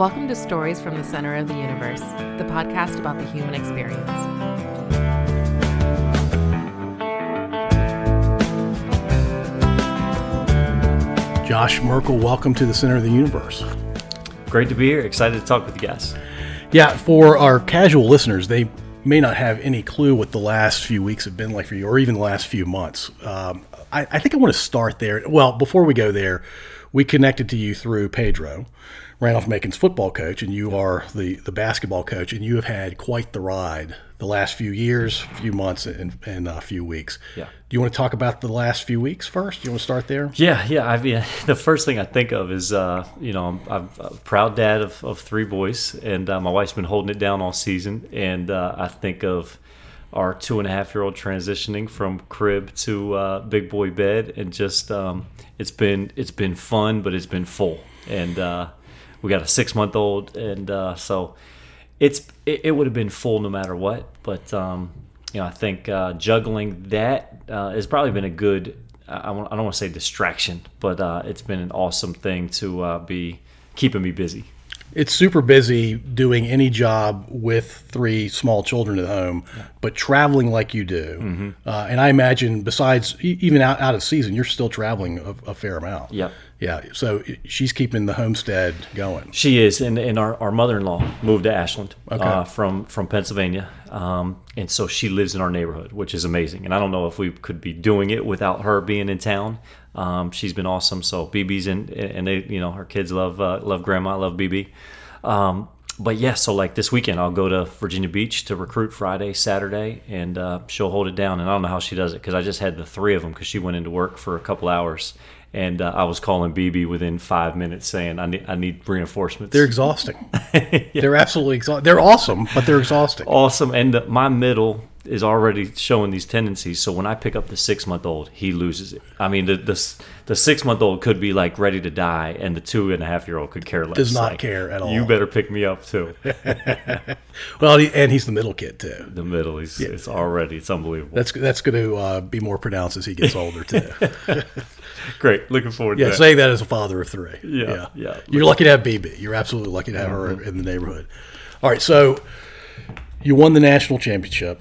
Welcome to Stories from the Center of the Universe, the podcast about the human experience. Josh Merkel, welcome to the Center of the Universe. Great to be here. Excited to talk with you guys. Yeah, for our casual listeners, they may not have any clue what the last few weeks have been like for you, or even the last few months. I think I want to start there. Well, before we go there, we connected to you through Pedro, Randolph-Macon's football coach, and you are the basketball coach, and you have had quite the ride the last few years, few months, and a few weeks. Yeah. Do you want to talk about the last few weeks first? Do you want to start there? Yeah. I mean, the first thing I think of is, I'm a proud dad of three boys, and my wife's been holding it down all season, and I think of our 2.5-year-old transitioning from crib to big boy bed, and just it's been fun, but it's been full, and we got a 6-month-old, and so it would have been full no matter what. But I think juggling that has probably been a good, I don't want to say distraction, but it's been an awesome thing to be keeping me busy. It's super busy doing any job with three small children at home, but traveling like you do. Mm-hmm. And I imagine besides even out of season, you're still traveling a fair amount. Yeah. Yeah. So she's keeping the homestead going. She is. And our mother-in-law moved to Ashland from Pennsylvania. And so she lives in our neighborhood, which is amazing. And I don't know if we could be doing it without her being in town. She's been awesome. So BB's and they, her kids love grandma, love BB. But yeah, so like this weekend, I'll go to Virginia Beach to recruit Friday, Saturday, and she'll hold it down. And I don't know how she does it, because I just had the three of them, because she went into work for a couple hours, and I was calling BB within 5 minutes saying I need reinforcements. They're exhausting. Yeah. They're absolutely exhausting. They're awesome, but they're exhausting. Awesome, and my middle is already showing these tendencies. So when I pick up the 6-month-old, he loses it. I mean, the 6-month-old could be like ready to die, and the 2.5-year-old could care less. Does not care at all. You better pick me up too. Well, and he's the middle kid too. The middle, it's unbelievable. That's going to be more pronounced as he gets older too. Great, looking forward to that. Yeah, saying that as a father of three. Yeah. You're lucky to have BB. You're absolutely lucky to have her in the neighborhood. All right, so you won the national championship.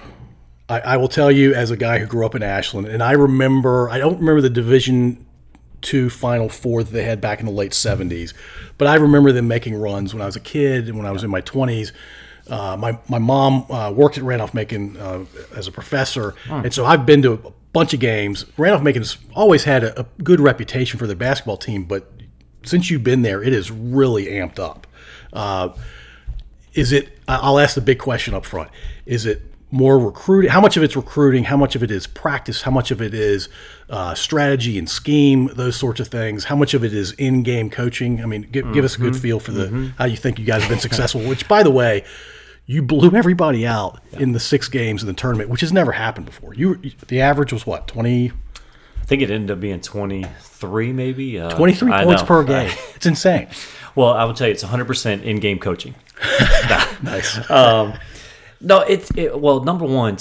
I will tell you, as a guy who grew up in Ashland, and I don't remember the Division II Final Four that they had back in the late 70s, but I remember them making runs when I was a kid and when I was in my 20s. My mom worked at Randolph-Macon as a professor, and so I've been to a bunch of games. Randolph-Macon's always had a good reputation for their basketball team, but since you've been there, it is really amped up. I'll ask the big question up front. Is it more recruiting? How much of it's recruiting? How much of it is practice? How much of it is strategy and scheme? Those sorts of things. How much of it is in-game coaching? I mean, give us a good feel for how you think you guys have been successful. Which, by the way, you blew everybody out in the 6 games in the tournament, which has never happened before. The average was what, 20? I think it ended up being 23, maybe 23 points per game. It's insane. Well, I would tell you, it's 100% in-game coaching. Nice. No, well, number one,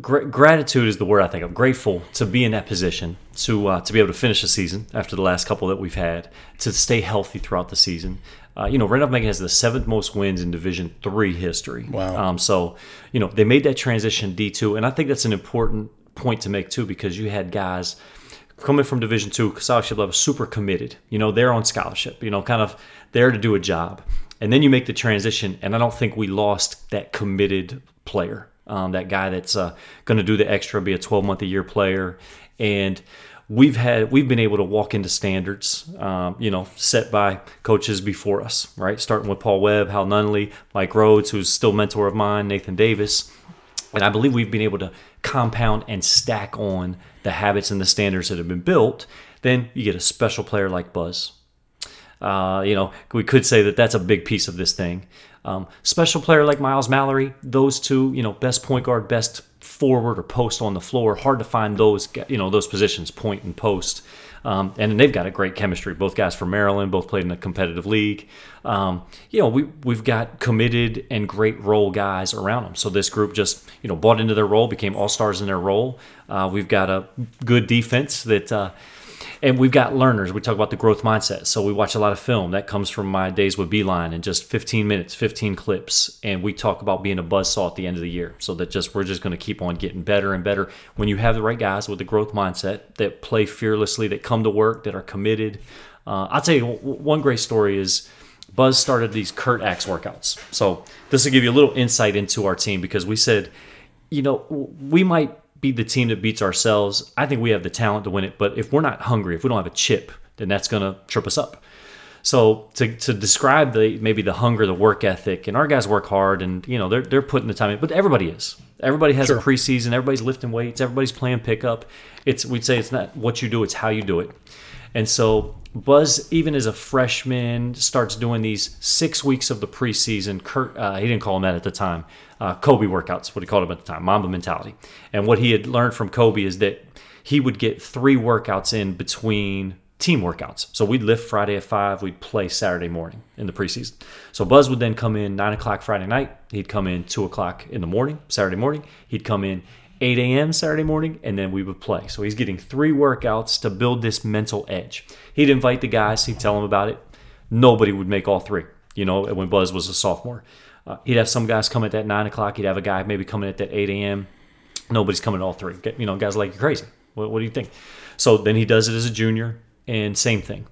gratitude is the word I think of. Grateful to be in that position, to be able to finish the season after the last couple that we've had, to stay healthy throughout the season. Randolph-Macon has the 7th most wins in Division III history. Wow. So they made that transition D2, and I think that's an important point to make too, because you had guys coming from Division II, scholarship level, super committed. They're on scholarship, kind of there to do a job. And then you make the transition, and I don't think we lost that committed player, that guy that's going to do the extra, be a 12-month-a-year player. And we've been able to walk into standards, set by coaches before us, right? Starting with Paul Webb, Hal Nunley, Mike Rhodes, who's still a mentor of mine, Nathan Davis. And I believe we've been able to compound and stack on the habits and the standards that have been built. Then you get a special player like Buzz. We could say that that's a big piece of this thing. Special player like Miles Mallory, those two, best point guard, best forward or post on the floor. Hard to find those, those positions, point and post. And they've got a great chemistry. Both guys from Maryland, both played in a competitive league. We've got committed and great role guys around them. So this group just, bought into their role, became all-stars in their role. We've got a good defense that And we've got learners. We talk about the growth mindset. So we watch a lot of film. That comes from my days with Beilein, and just 15 minutes, 15 clips. And we talk about being a buzzsaw at the end of the year. So that we're just going to keep on getting better and better. When you have the right guys with the growth mindset that play fearlessly, that come to work, that are committed. I'll tell you one great story is Buzz started these Kurt Axe workouts. So this will give you a little insight into our team, because we said, you know, we might be the team that beats ourselves. I think we have the talent to win it, but if we're not hungry, if we don't have a chip, then that's going to trip us up. So to describe the hunger, the work ethic, and our guys work hard, and you know they're putting the time in, but everybody is. Everybody has a preseason. Everybody's lifting weights. Everybody's playing pickup. We'd say it's not what you do, it's how you do it. And so Buzz, even as a freshman, starts doing these 6 weeks of the preseason. He didn't call him that at the time. Kobe workouts, what he called him at the time, Mamba mentality. And what he had learned from Kobe is that he would get 3 workouts in between team workouts. So we'd lift Friday at 5, we'd play Saturday morning in the preseason. So Buzz would then come in 9 o'clock Friday night. He'd come in 2 o'clock in the morning, Saturday morning. He'd come in 8 a.m. Saturday morning, and then we would play. So he's getting 3 workouts to build this mental edge. He'd invite the guys. He'd tell them about it. Nobody would make all 3, you know, when Buzz was a sophomore. He'd have some guys come at that 9 o'clock. He'd have a guy maybe coming at that 8 a.m. Nobody's coming at all 3. You know, guys are like, you're crazy. What do you think? So then he does it as a junior, and same thing.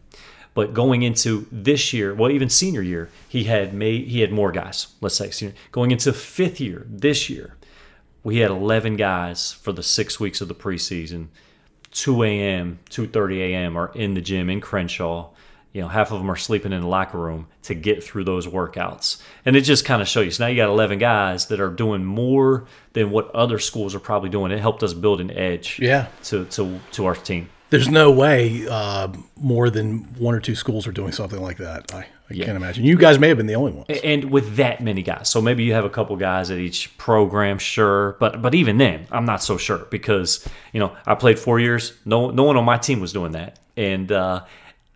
But going into this year, well, even senior year, he had more guys, let's say. Senior. Going into 5th year, this year, we had 11 guys for the 6 weeks of the preseason. 2 a.m., 2:30 a.m. are in the gym in Crenshaw. You know, half of them are sleeping in the locker room to get through those workouts. And it just kind of shows you. So now you got 11 guys that are doing more than what other schools are probably doing. It helped us build an edge to our team. There's no way more than 1 or 2 schools are doing something like that. I can't imagine. You guys may have been the only ones. And with that many guys. So maybe you have a couple guys at each program, sure. But even then, I'm not so sure, because, you know, I played 4 years. No one on my team was doing that. And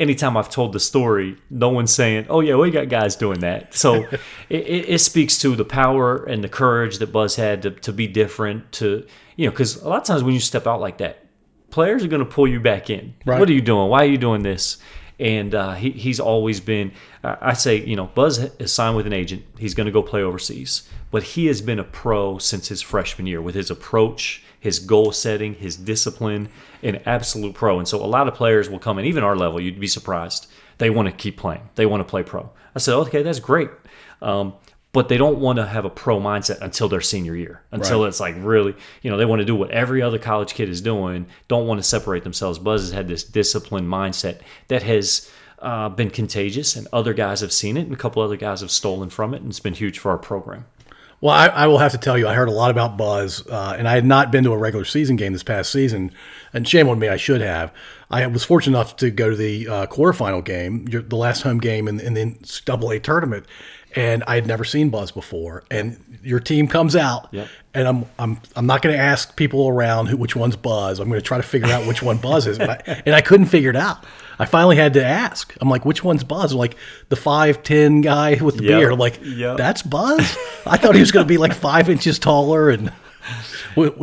anytime I've told the story, no one's saying, oh, yeah, we got guys doing that. So it speaks to the power and the courage that Buzz had to be different, to, you know, because a lot of times when you step out like that, players are going to pull you back in. Right. What are you doing? Why are you doing this? And he's always been, I say, you know, Buzz is signed with an agent. He's going to go play overseas. But he has been a pro since his freshman year with his approach, his goal setting, his discipline, an absolute pro. And so a lot of players will come in, even our level, you'd be surprised. They want to keep playing. They want to play pro. I said, okay, that's great. But they don't want to have a pro mindset until their senior year, until It's like really, you know, they want to do what every other college kid is doing, don't want to separate themselves. Buzz has had this disciplined mindset that has been contagious, and other guys have seen it, and a couple other guys have stolen from it, and it's been huge for our program. Well, I will have to tell you, I heard a lot about Buzz, and I had not been to a regular season game this past season, and shame on me, I should have. I was fortunate enough to go to the quarterfinal game, the last home game in the NCAA tournament, and I had never seen Buzz before. And your team comes out, and I'm not going to ask people around which one's Buzz. I'm going to try to figure out which one Buzz is, and I couldn't figure it out. I finally had to ask. I'm like, which one's Buzz? I'm like, the 5'10" guy with the beard. I'm like, that's Buzz? I thought he was going to be like 5 inches taller and with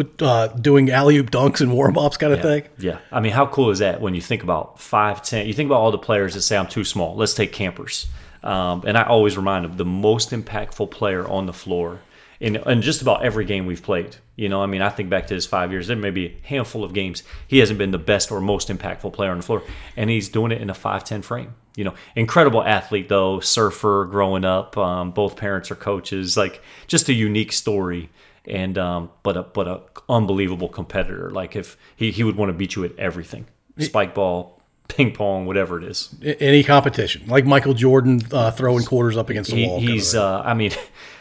doing alley-oop dunks and warm-ups kind of thing. Yeah. I mean, how cool is that when you think about 5'10"? You think about all the players that say, I'm too small. Let's take campers. And I always remind them, the most impactful player on the floor in just about every game we've played. You know, I mean, I think back to his 5 years, there may be a handful of games he hasn't been the best or most impactful player on the floor, and he's doing it in a 5'10" frame. You know, incredible athlete though, surfer growing up, both parents are coaches, like just a unique story, and but a unbelievable competitor. Like if he would want to beat you at everything, spike ball, ping pong, whatever it is, any competition. Like Michael Jordan throwing quarters up against the wall. He's, I mean,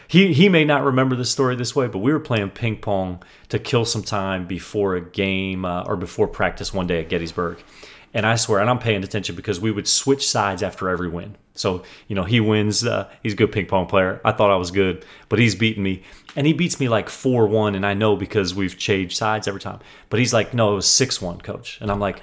he may not remember the story this way, but we were playing ping pong to kill some time before a game or before practice one day at Gettysburg, and I swear, and I'm paying attention because we would switch sides after every win. So you know, he wins. He's a good ping pong player. I thought I was good, but he's beating me, and he beats me like 4-1, and I know because we've changed sides every time. But he's like, no, it was 6-1, coach. And I'm like,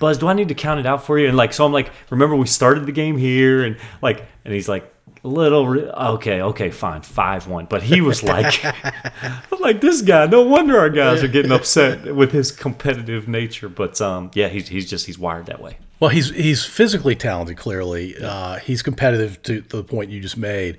Buzz, do I need to count it out for you? And like, so I'm like, remember we started the game here, and like, and he's like, Okay, fine, 5-1. But he was like, I'm like, this guy, no wonder our guys are getting upset with his competitive nature. But yeah, he's wired that way. Well, he's physically talented, clearly. Yeah. He's competitive to the point you just made.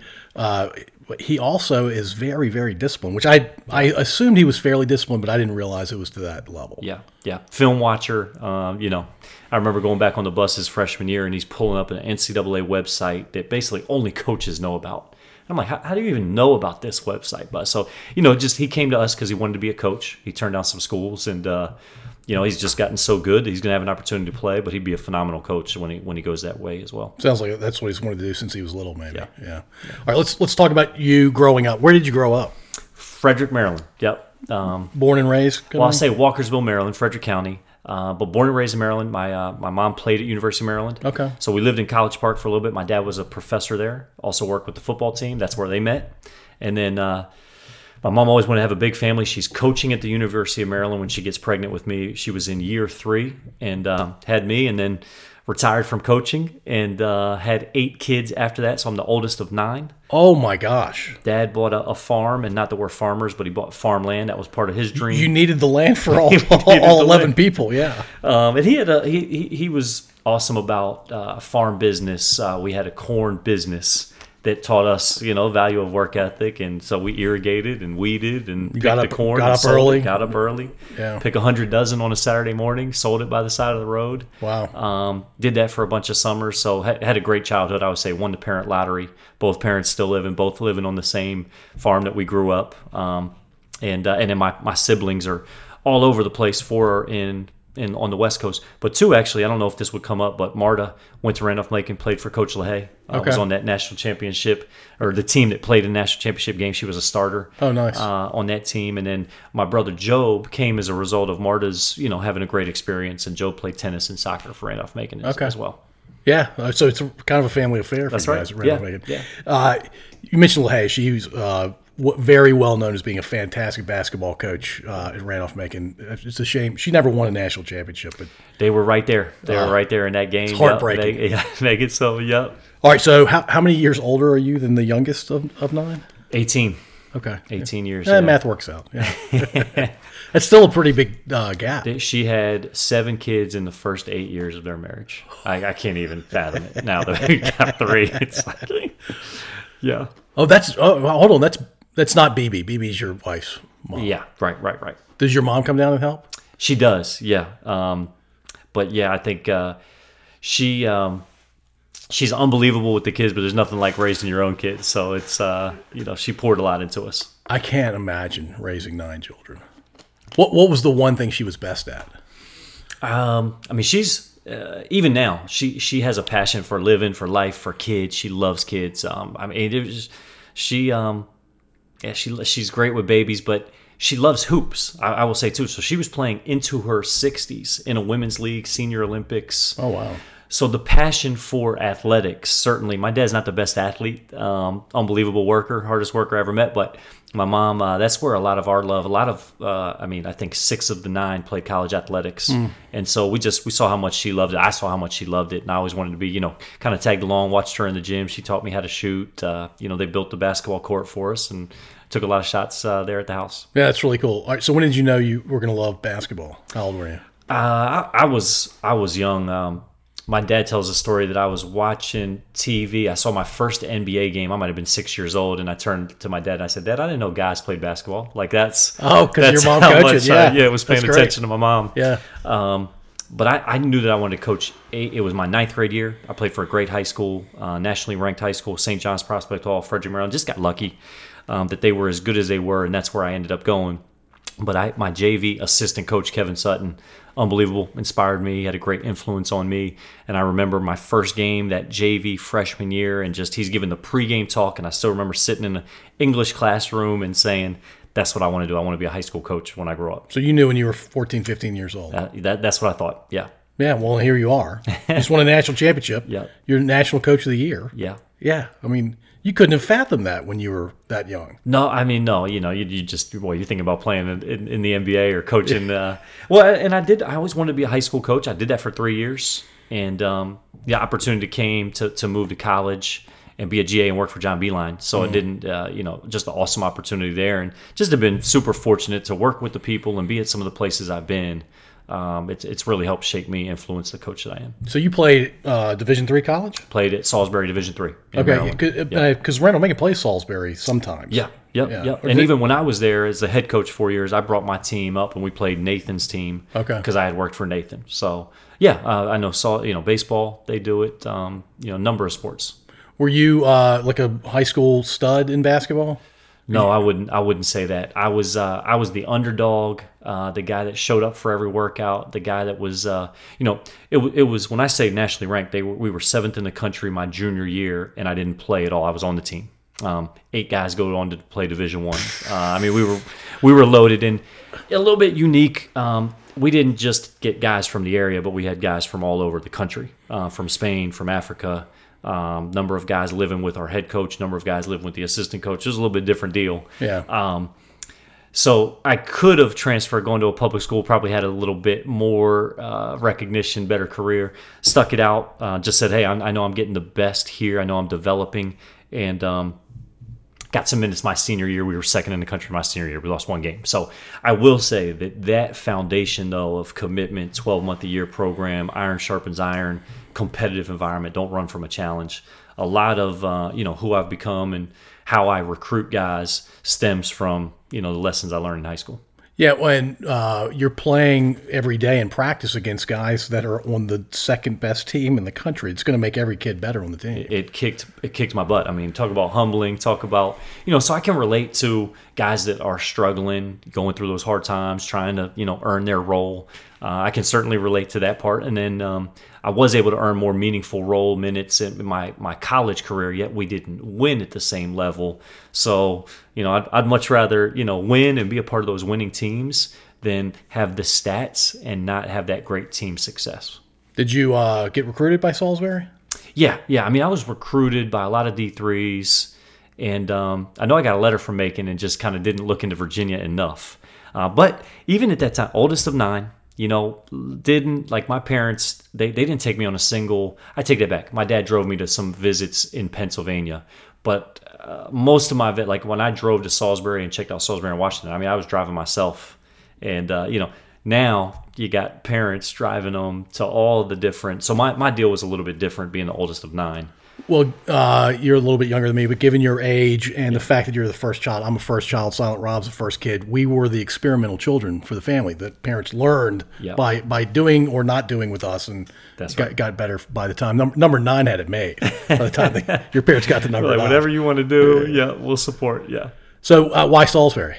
He also is very, very disciplined, which I assumed he was fairly disciplined, but I didn't realize it was to that level. Yeah, yeah. Film watcher, you know. I remember going back on the bus his freshman year, and he's pulling up an NCAA website that basically only coaches know about. I'm like, how do you even know about this website, Buzz? So, you know, just he came to us because he wanted to be a coach. He turned down some schools, and, you know, he's just gotten so good that he's going to have an opportunity to play, but he'd be a phenomenal coach when he goes that way as well. Sounds like that's what he's wanted to do since he was little, maybe. Yeah. All right, let's talk about you growing up. Where did you grow up? Frederick, Maryland. Yep. Born and raised? Well, I say Walkersville, Maryland, Frederick County. But born and raised in Maryland. My mom played at University of Maryland. Okay. So we lived in College Park for a little bit. My dad was a professor there, also worked with the football team. That's where they met. And then my mom always wanted to have a big family. She's coaching at the University of Maryland when she gets pregnant with me. She was in year 3 and had me, and then retired from coaching and had 8 kids after that. So I'm the oldest of 9. Oh, my gosh. Dad bought a farm, and not that we're farmers, but he bought farmland. That was part of his dream. You needed the land for all 11 land. People, yeah. And he had he was awesome about farm business. We had a corn business that taught us, you know, value of work ethic. And so we irrigated and weeded and picked the corn. Got up early. Yeah. Pick 100 dozen on a Saturday morning, sold it by the side of the road. Wow. Did that for a bunch of summers. So had a great childhood. I would say won the parent lottery. Both parents still living, both living on the same farm that we grew up. And then my siblings are all over the place. 4 are in on the West Coast, but 2 actually, I don't know if this would come up, but Marta went to Randolph-Macon, played for Coach LaHaye. Was on that national championship, or the team that played in the national championship game. She was a starter. Oh, nice. On that team. And then my brother Job came as a result of Marta's, you know, having a great experience, and Job played tennis and soccer for Randolph-Macon as well. Yeah, so it's kind of a family affair for you guys at Randolph-Macon. Yeah. You mentioned LaHaye. She was very well known as being a fantastic basketball coach at Randolph-Macon. It's a shame she never won a national championship, but they were right there. They were right there in that game. It's heartbreaking. Yep. All right. So, how many years older are you than the youngest of 9? 18. Okay. 18 years. Yeah, math works out. Yeah. That's still a pretty big gap. She had 7 kids in the first 8 years of their marriage. I can't even fathom it now that we got 3. It's like, yeah. Oh, hold on. That's not BB. BB's your wife's mom. Yeah, right. Does your mom come down and help? She does, yeah. But yeah, I think she's unbelievable with the kids, but there's nothing like raising your own kids. So it's you know, she poured a lot into us. I can't imagine raising 9 children. What was the one thing she was best at? I mean, she's even now she has a passion for living, for life, for kids. She loves kids. I mean, it was just, she. Yeah, she's great with babies, but she loves hoops, I will say, too. So she was playing into her 60s in a women's league, senior Olympics. Oh, wow. So the passion for athletics, certainly. My dad's not the best athlete, unbelievable worker, hardest worker I ever met. But my mom, that's where a lot of our love, I think 6 of the 9 played college athletics. Mm. And so we saw how much she loved it. I saw how much she loved it. And I always wanted to be, you know, kind of tagged along, watched her in the gym. She taught me how to shoot. You know, they built the basketball court for us and took a lot of shots there at the house. Yeah, that's really cool. All right, so when did you know you were going to love basketball? How old were you? I was young. My dad tells a story that I was watching TV. I saw my first NBA game. I might have been 6 years old, and I turned to my dad and I said, "Dad, I didn't know guys played basketball." Like because your mom coaches. Yeah, it was paying attention to my mom. Yeah. But I knew that I wanted to coach. It was my 9th grade year. I played for a great high school, nationally ranked high school, St. John's Prospect Hall, Frederick, Maryland. Just got lucky that they were as good as they were, and that's where I ended up going. But my JV assistant coach, Kevin Sutton, unbelievable, inspired me, had a great influence on me. And I remember my first game, that JV freshman year, and just he's giving the pregame talk. And I still remember sitting in an English classroom and saying, that's what I want to do. I want to be a high school coach when I grow up. So you knew when you were 14, 15 years old. That's what I thought, yeah. Yeah, well, here you are. You just won a national championship. Yeah. You're national coach of the year. Yeah. Yeah, I mean, you couldn't have fathomed that when you were that young. No, I mean, no. You know, you just, well, you think about playing in the NBA or coaching. I always wanted to be a high school coach. I did that for 3 years, and the opportunity came to move to college. and be a GA and work for John Beilein. So it didn't, just an awesome opportunity there, and just have been super fortunate to work with the people and be at some of the places I've been. It's really helped shape me, influence the coach that I am. So you played Division III college? Played at Salisbury Division III. Okay, because Randolph-Macon plays Salisbury sometimes. Yeah. And even when I was there as the head coach 4 years, I brought my team up and we played Nathan's team because I had worked for Nathan. So I know. Baseball, they do it. A number of sports. Were you like a high school stud in basketball? No, I wouldn't say that. I was the underdog, the guy that showed up for every workout, the guy that was, it was, when I say nationally ranked, we were 7th in the country my junior year, and I didn't play at all. I was on the team. 8 guys go on to play Division I. We were loaded, and a little bit unique. We didn't just get guys from the area, but we had guys from all over the country, from Spain, from Africa. Number of guys living with our head coach, number of guys living with the assistant coach. It was a little bit different deal. Yeah. So I could have transferred, going to a public school, probably had a little bit more recognition, better career. Stuck it out. Just said, hey, I know I'm getting the best here. I know I'm developing. And got some minutes my senior year. We were 2nd in the country my senior year. We lost 1 game. So I will say that foundation, though, of commitment, 12-month-a-year program, iron sharpens iron, competitive environment, don't run from a challenge. A lot of who I've become and how I recruit guys stems from the lessons I learned in high school. Yeah, when you're playing every day in practice against guys that are on the 2nd best team in the country, it's going to make every kid better on the team. It kicked my butt. I mean, talk about humbling. Talk about So I can relate to guys that are struggling, going through those hard times, trying to earn their role. I can certainly relate to that part. And then I was able to earn more meaningful role minutes in my college career, yet we didn't win at the same level. So, I'd much rather, win and be a part of those winning teams than have the stats and not have that great team success. Did you get recruited by Salisbury? Yeah. I mean, I was recruited by a lot of D3s. And I know I got a letter from Macon and just kind of didn't look into Virginia enough. But even at that time, oldest of 9, didn't, like my parents, they didn't take me on a single, I take that back. My dad drove me to some visits in Pennsylvania, but most of my, like when I drove to Salisbury and checked out Salisbury and Washington, I mean, I was driving myself. And, now you got parents driving them to all the different, so my deal was a little bit different being the oldest of 9. Well, you're a little bit younger than me, but given your age and the fact that you're the first child, I'm a first child, Silent Rob's the first kid, we were the experimental children for the family that parents learned by doing or not doing with us, and got better by the time. Number 9 had it made by the time your parents got to number 9. Whatever you want to do, we'll support, So why Salisbury?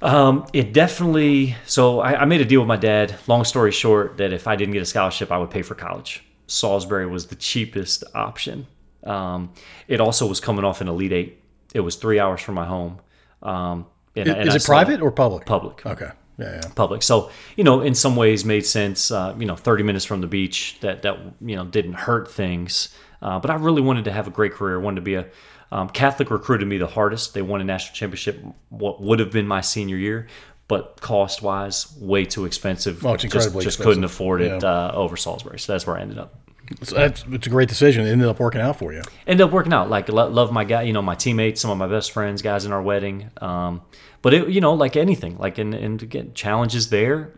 It definitely, so I made a deal with my dad, long story short, that if I didn't get a scholarship, I would pay for college. Salisbury was the cheapest option. It also was coming off an Elite 8. It was 3 hours from my home. And is it private or public? Public. Okay. Yeah. Public. So, in some ways made sense, 30 minutes from the beach, that didn't hurt things. But I really wanted to have a great career. I wanted to be a Catholic recruited me the hardest. They won a national championship, what would have been my senior year. But cost-wise, way too expensive. Oh, it's incredibly expensive. Just couldn't afford it over Salisbury. So that's where I ended up. So it's a great decision. It ended up working out for you. Ended up working out. Like, love my guy, my teammates, some of my best friends, guys in our wedding. But it, like anything, like and again, challenges there.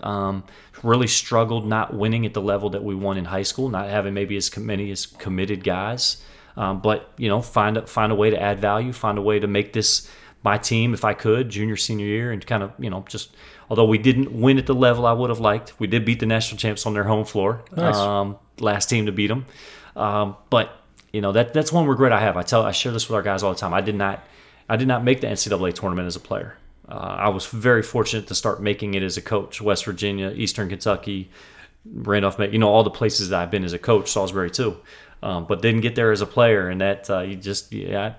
Really struggled not winning at the level that we won in high school, not having maybe as many as committed guys. But find a way to add value, find a way to make this. My team, if I could, junior, senior year, and kind of, although we didn't win at the level I would have liked, we did beat the national champs on their home floor. Nice. Last team to beat them. But, that's one regret I have. I share this with our guys all the time. I did not make the NCAA tournament as a player. I was very fortunate to start making it as a coach. West Virginia, Eastern Kentucky, Randolph-Macon, all the places that I've been as a coach, Salisbury too. But didn't get there as a player, and that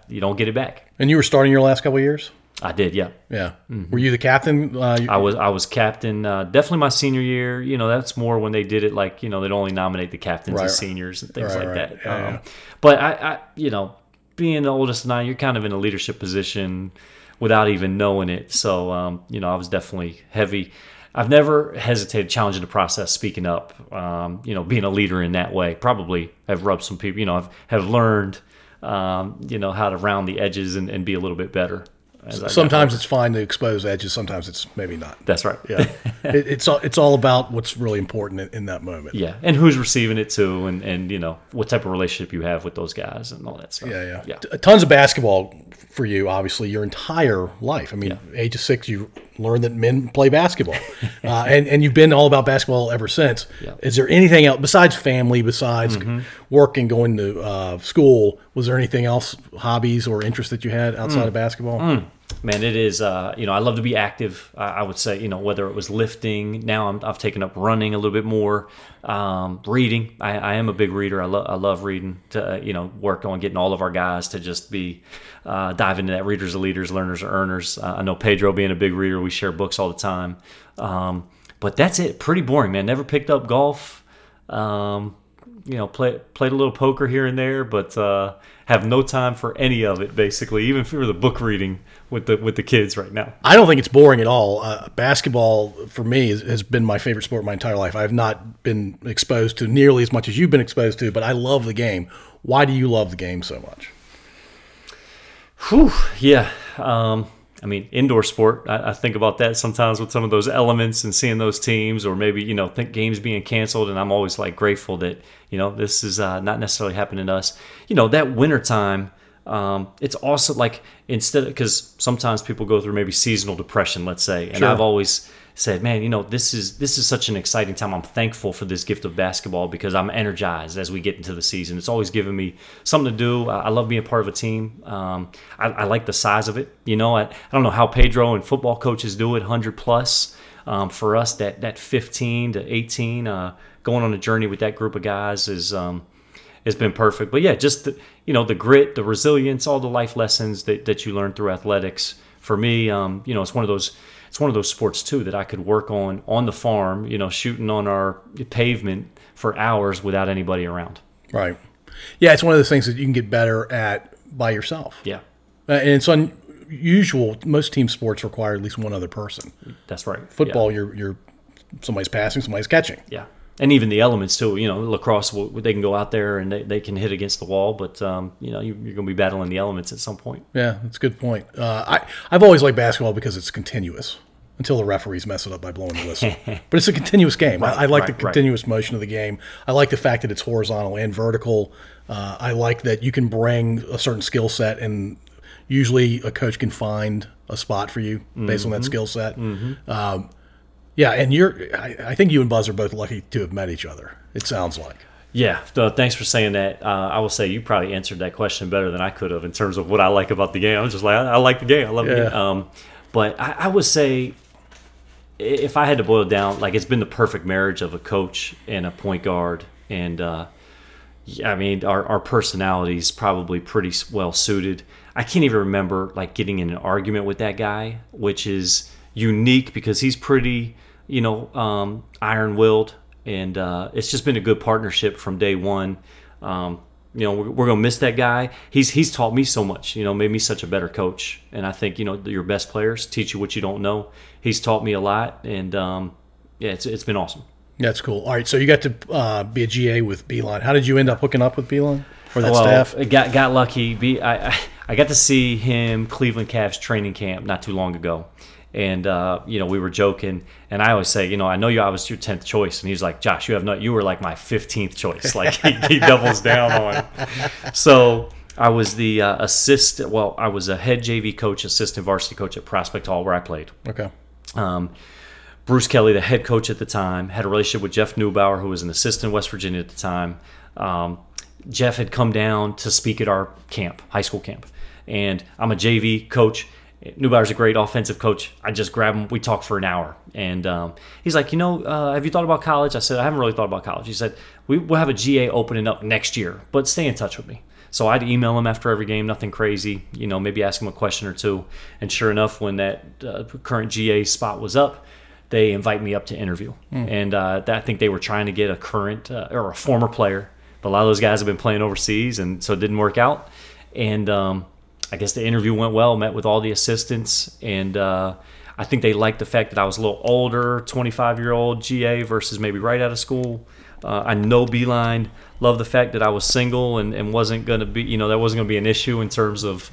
you don't get it back. And you were starting your last couple of years? I did, yeah. Yeah. Mm-hmm. Were you the captain? I was captain definitely my senior year. That's more when they did it like, they'd only nominate the captains as seniors and things like that. Yeah, But, I being the oldest of 9, you're kind of in a leadership position without even knowing it. So, I was definitely heavy. I've never hesitated challenging the process, speaking up, being a leader in that way. Probably have rubbed some people, I've learned you know, how to round the edges and be a little bit better. Sometimes it's fine to expose edges. Sometimes it's maybe not. That's right. Yeah, it's all about what's really important in that moment. Yeah, and who's receiving it too, and you know what type of relationship you have with those guys and all that stuff. Yeah. Tons of basketball for you, obviously, your entire life. I mean, age of 6, you learned that men play basketball, and you've been all about basketball ever since. Yeah. Is there anything else besides family, besides work and going to school? Was there anything else, hobbies or interests that you had outside of basketball? Man, it is, I love to be active. I would say, whether it was lifting, now I've taken up running a little bit more, reading. I am a big reader. I love reading to, work on getting all of our guys to just be dive into that. Readers are leaders, learners are earners. I know Pedro being a big reader, we share books all the time. But that's it. Pretty boring, man. Never picked up golf. Played a little poker here and there, but have no time for any of it, basically, even for the book reading with the kids right now. I don't think it's boring at all. Basketball, for me, has been my favorite sport my entire life. I have not been exposed to nearly as much as you've been exposed to, but I love the game. Why do you love the game so much? Whew, yeah. Indoor sport, I think about that sometimes with some of those elements and seeing those teams, or maybe, think games being canceled, and I'm always like grateful that, this is not necessarily happening to us. That wintertime, it's also like instead of, because sometimes people go through maybe seasonal depression, let's say, and I've always said, man, this is such an exciting time. I'm thankful for this gift of basketball because I'm energized as we get into the season. It's always given me something to do. I love being part of a team. I like the size of it. I don't know how Pedro and football coaches do it, 100 plus. For us, that 15 to 18, going on a journey with that group of guys is it's been perfect. But yeah, just the grit, the resilience, all the life lessons that you learn through athletics. For me, it's one of those. It's one of those sports, too, that I could work on the farm, shooting on our pavement for hours without anybody around. Right. Yeah, it's one of those things that you can get better at by yourself. Yeah. And it's unusual. Most team sports require at least one other person. That's right. Football, you're somebody's passing, somebody's catching. Yeah. And even the elements, too. Lacrosse, they can go out there and they can hit against the wall, but, you're going to be battling the elements at some point. Yeah, that's a good point. I've always liked basketball because it's continuous until the referees mess it up by blowing the whistle. But it's a continuous game. Right, I like the continuous motion of the game. I like the fact that it's horizontal and vertical. I like that you can bring a certain skill set, and usually a coach can find a spot for you based on that skill set. Yeah, and I think you and Buzz are both lucky to have met each other, it sounds like. Yeah, thanks for saying that. I will say you probably answered that question better than I could have in terms of what I like about the game. I was just like, I like the game. I love the game. But I would say if I had to boil it down, like it's been the perfect marriage of a coach and a point guard. And, our personalities probably pretty well suited. I can't even remember like getting in an argument with that guy, which is unique because he's pretty – iron-willed, and it's just been a good partnership from day one. We're going to miss that guy. He's taught me so much, made me such a better coach. And I think, your best players teach you what you don't know. He's taught me a lot, and it's been awesome. That's cool. All right, so you got to be a GA with Beilein. How did you end up hooking up with Beilein or that staff? Got lucky. I got to see him Cleveland Cavs training camp not too long ago. And, we were joking, and I always say, I know I was your 10th choice. And he's like, Josh, you were like my 15th choice. Like he doubles down on it. So I was the I was a head JV coach, assistant varsity coach at Prospect Hall where I played. Okay. Bruce Kelly, the head coach at the time, had a relationship with Jeff Neubauer, who was an assistant in West Virginia at the time. Jeff had come down to speak at our camp, high school camp. And I'm a JV coach. Neubauer's a great offensive coach. I just grab him. We talk for an hour. And he's like, have you thought about college? I said, I haven't really thought about college. He said, we'll have a GA opening up next year, but stay in touch with me. So I'd email him after every game, nothing crazy, maybe ask him a question or two. And sure enough, when that current GA spot was up, they invite me up to interview. And I think they were trying to get a current or a former player. But a lot of those guys have been playing overseas, and so it didn't work out. And I guess the interview went well, met with all the assistants, and I think they liked the fact that I was a little older, 25-year-old GA versus maybe right out of school. I know Beilein loved the fact that I was single and wasn't going to be, you know, that wasn't going to be an issue in terms of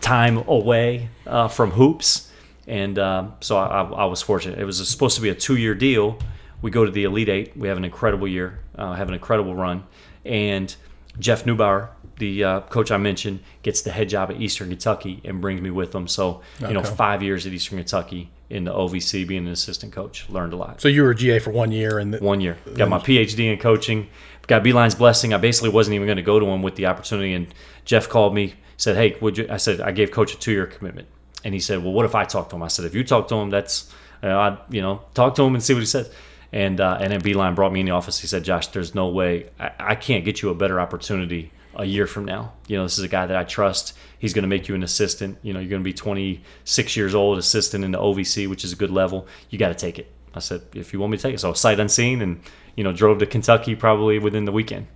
time away from hoops. And so I was fortunate. It was supposed to be a 2-year deal. We go to the Elite Eight. We have an incredible year, have an incredible run. And Jeff Neubauer, the coach I mentioned, gets the head job at Eastern Kentucky and brings me with him. So, you know, 5 years at Eastern Kentucky in the OVC, being an assistant coach, learned a lot. So you were a GA for 1 year? And 1 year. Got my PhD in coaching. Got Beilein's blessing. I basically wasn't even going to go to him with the opportunity. And Jeff called me, said, hey, would you? I said, I gave coach a 2-year commitment. And he said, well, what if I talk to him? I said, if you talk to him, that's, you know, talk to him and see what he says. And then Beilein brought me in the office. He said, Josh, there's no way. I can't get you a better opportunity a year from now. You know, this is a guy that I trust. He's going to make you an assistant. You know, you're going to be 26 years old, assistant in the OVC, which is a good level. You got to take it. I said, if you want me to take it. So sight unseen, and, you know, drove to Kentucky probably within the weekend.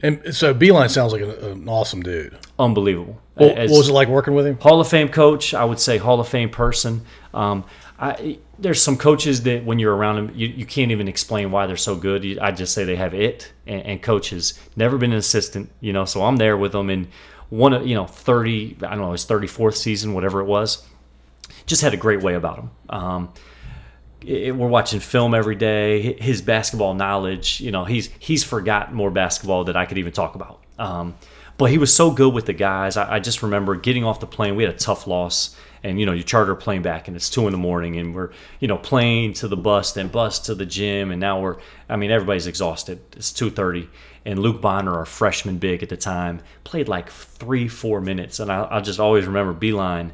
And so Beilein sounds like an awesome dude. Unbelievable. Well, what was it like working with him? Hall of Fame coach, I would say Hall of Fame person. There's some coaches that when you're around them, you can't even explain why they're so good. I just say they have it. And coaches, never been an assistant, you know, so I'm there with them. And one of, you know, his 34th season, whatever it was, just had a great way about him. We're watching film every day. His basketball knowledge, you know, he's forgotten more basketball than I could even talk about. But he was so good with the guys. I just remember getting off the plane. We had a tough loss. And, you know, you charter a plane back and it's 2 a.m. and we're, you know, plane to the bus, then bus to the gym. And now everybody's exhausted. It's 2:30. And Luke Bonner, our freshman big at the time, played like 3-4 minutes. And I'll just always remember Beilein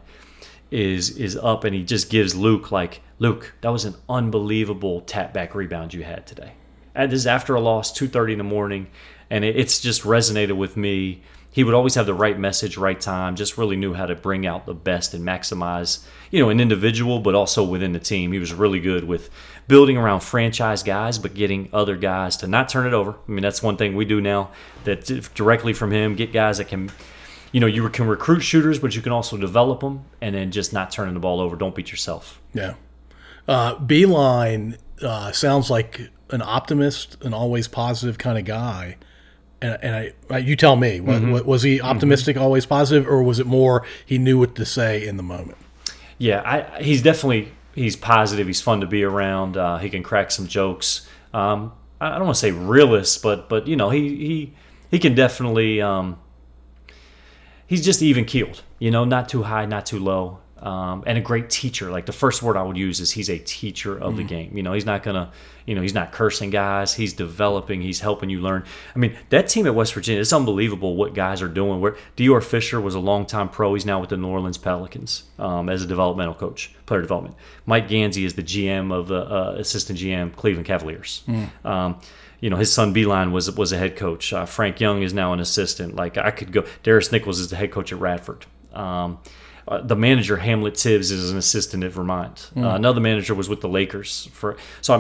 is up and he just gives Luke like, Luke, that was an unbelievable tap back rebound you had today. And this is after a loss, 2:30 a.m. And it's just resonated with me. He would always have the right message, right time, just really knew how to bring out the best and maximize, you know, an individual, but also within the team. He was really good with building around franchise guys, but getting other guys to not turn it over. I mean, that's one thing we do now that directly from him, get guys that can, you know, you can recruit shooters, but you can also develop them and then just not turning the ball over. Don't beat yourself. Yeah. Beilein sounds like an optimist, an always positive kind of guy. And you tell me, was he optimistic, always positive, or was it more he knew what to say in the moment? Yeah, he's definitely he's positive. He's fun to be around. He can crack some jokes. I don't want to say realist, but you know he can definitely he's just even keeled. You know, not too high, not too low, and a great teacher. Like the first word I would use is he's a teacher of the game. You know, he's not gonna. You know, he's not cursing guys. He's developing. He's helping you learn. I mean, that team at West Virginia, it's unbelievable what guys are doing. Where Dior Fisher was a longtime pro. He's now with the New Orleans Pelicans as a developmental coach, player development. Mike Ganzi is the GM of the assistant GM, Cleveland Cavaliers. Mm. You know, his son Beilein was a head coach. Frank Young is now an assistant. Like I could go. Darius Nichols is the head coach at Radford. The manager, Hamlet Tibbs, is an assistant at Vermont. Another manager was with the Lakers.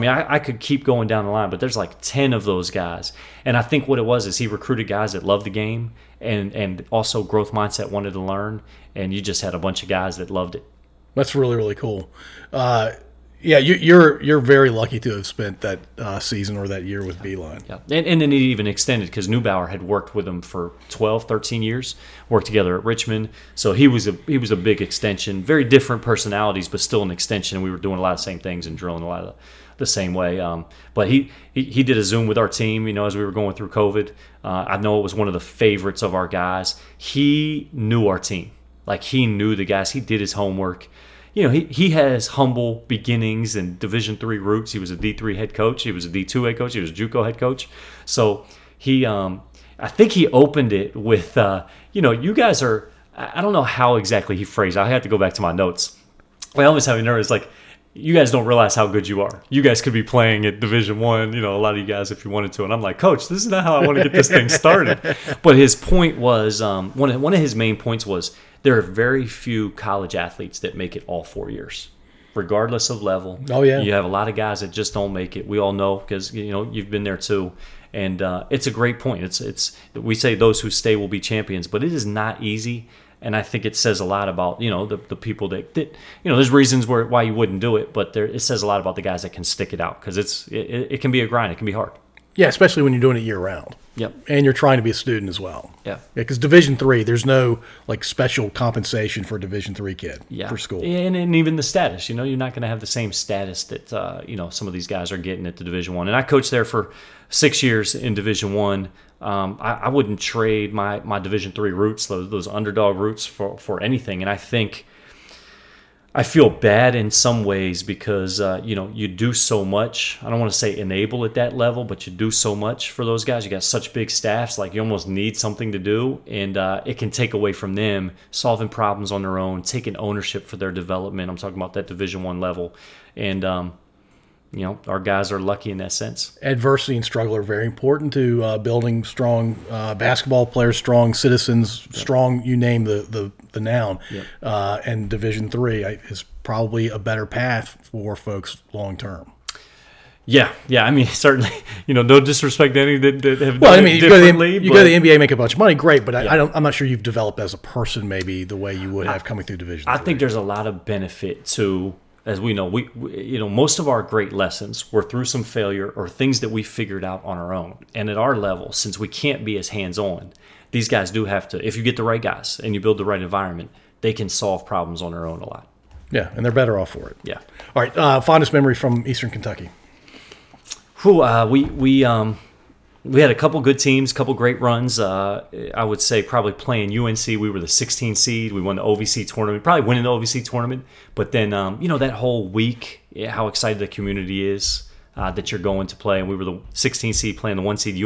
I could keep going down the line, but there's like 10 of those guys. And I think what it was is he recruited guys that loved the game and also growth mindset, wanted to learn, and you just had a bunch of guys that loved it. That's really, really cool. Yeah, you're very lucky to have spent that season or that year with Beilein. Yeah, and then it even extended because Neubauer had worked with him for 12, 13 years, worked together at Richmond. So he was a big extension, very different personalities, but still an extension. We were doing a lot of same things and drilling a lot of the same way. But he did a Zoom with our team, you know, as we were going through COVID. I know it was one of the favorites of our guys. He knew our team. Like he knew the guys. He did his homework. You know, he has humble beginnings and Division III roots. He was a D3 head coach. He was a D2 head coach. He was a JUCO head coach. So he, I think he opened it with, you know, you guys are. I don't know how exactly he phrased it. I had to go back to my notes. I always have a nervous like, you guys don't realize how good you are. You guys could be playing at Division I, you know, a lot of you guys if you wanted to. And I'm like, Coach, this is not how I want to get this thing started. But his point was, one of his main points was, there are very few college athletes that make it all 4 years, regardless of level. Oh, yeah. You have a lot of guys that just don't make it. We all know because, you know, you've been there too. And it's a great point. It's we say those who stay will be champions, but it is not easy. And I think it says a lot about, you know, the people that you know, there's reasons why you wouldn't do it, but it says a lot about the guys that can stick it out because it can be a grind. It can be hard. Yeah, especially when you're doing it year-round. Yep. And you're trying to be a student as well. Yeah. Because Division III, there's no like special compensation for a Division III kid for school. And even the status, you know, you're not going to have the same status that, you know, some of these guys are getting at the Division I. And I coached there for 6 years in Division I. I wouldn't trade my Division III roots, those underdog roots for anything. And I think I feel bad in some ways because, you know, you do so much. I don't want to say enable at that level, but you do so much for those guys. You got such big staffs, like you almost need something to do, and it can take away from them solving problems on their own, taking ownership for their development. I'm talking about that Division I level. And, you know, our guys are lucky in that sense. Adversity and struggle are very important to building strong basketball players, strong citizens, strong, you name the noun. Yep. And Division III is probably a better path for folks long term. Yeah. I mean, certainly, you know, no disrespect to any that have done it differently. You go to the NBA, make a bunch of money, great, but I'm not sure you've developed as a person maybe the way you would have coming through Division III. I think there's a lot of benefit to. As we know, we you know, most of our great lessons were through some failure or things that we figured out on our own. And at our level, since we can't be as hands-on, these guys do have to, if you get the right guys and you build the right environment, they can solve problems on their own a lot. Yeah, and they're better off for it. Yeah. All right, fondest memory from Eastern Kentucky? Whew, we had a couple good teams, couple great runs. I would say probably playing UNC. We were the 16 seed. We won the OVC tournament, probably winning the OVC tournament. But then, you know, that whole week, how excited the community is that you're going to play. And we were the 16 seed playing the 1 seed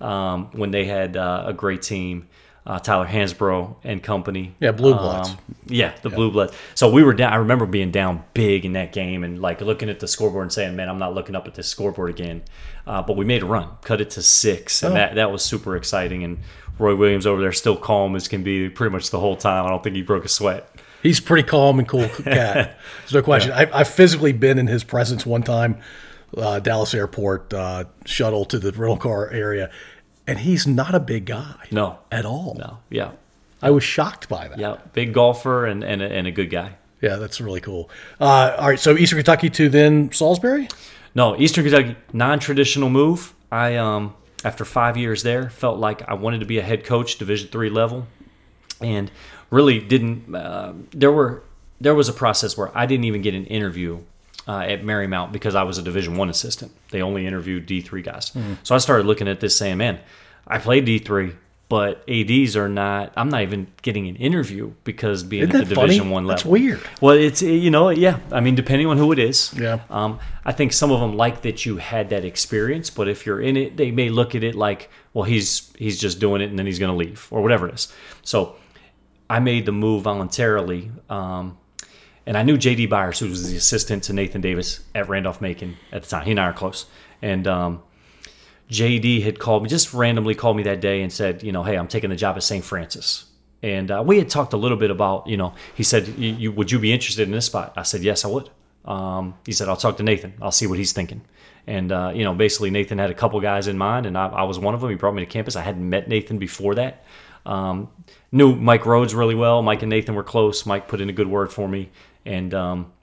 UNC when they had a great team. Tyler Hansbrough and company. Yeah, Blue Bloods. Blue Bloods. So we were down. I remember being down big in that game and like looking at the scoreboard and saying, man, I'm not looking up at this scoreboard again. But we made a run, cut it to 6, and that was super exciting. And Roy Williams over there still calm as can be pretty much the whole time. I don't think he broke a sweat. He's pretty calm and cool cat. There's no question. Yeah. I've physically been in his presence one time, Dallas Airport, shuttle to the rental car area. And he's not a big guy. No. At all. No. Yeah. I was shocked by that. Yeah. Big golfer and a good guy. Yeah, that's really cool. All right. So Eastern Kentucky to then Salisbury? No, Eastern Kentucky, non-traditional move. I after 5 years there, felt like I wanted to be a head coach, Division III level, and really didn't. There was a process where I didn't even get an interview at Marymount because I was a Division I assistant. They only interviewed D3 guys. Mm-hmm. So I started looking at this saying, man, I played D3, but ADs are not – I'm not even getting an interview because being at the Division I level. That's weird. Well, it's – you know, yeah. I mean, depending on who it is. Yeah. I think some of them like that you had that experience, but if you're in it, they may look at it like, well, he's just doing it and then he's going to leave or whatever it is. So I made the move voluntarily and I knew J.D. Byers, who was the assistant to Nathan Davis at Randolph-Macon at the time. He and I are close. And J.D. had called me, just randomly called me that day and said, you know, hey, I'm taking the job at St. Francis. And we had talked a little bit about, you know, he said, would you be interested in this spot? I said, yes, I would. He said, I'll talk to Nathan. I'll see what he's thinking. And, you know, basically Nathan had a couple guys in mind, and I was one of them. He brought me to campus. I hadn't met Nathan before that. Knew Mike Rhodes really well. Mike and Nathan were close. Mike put in a good word for me. And,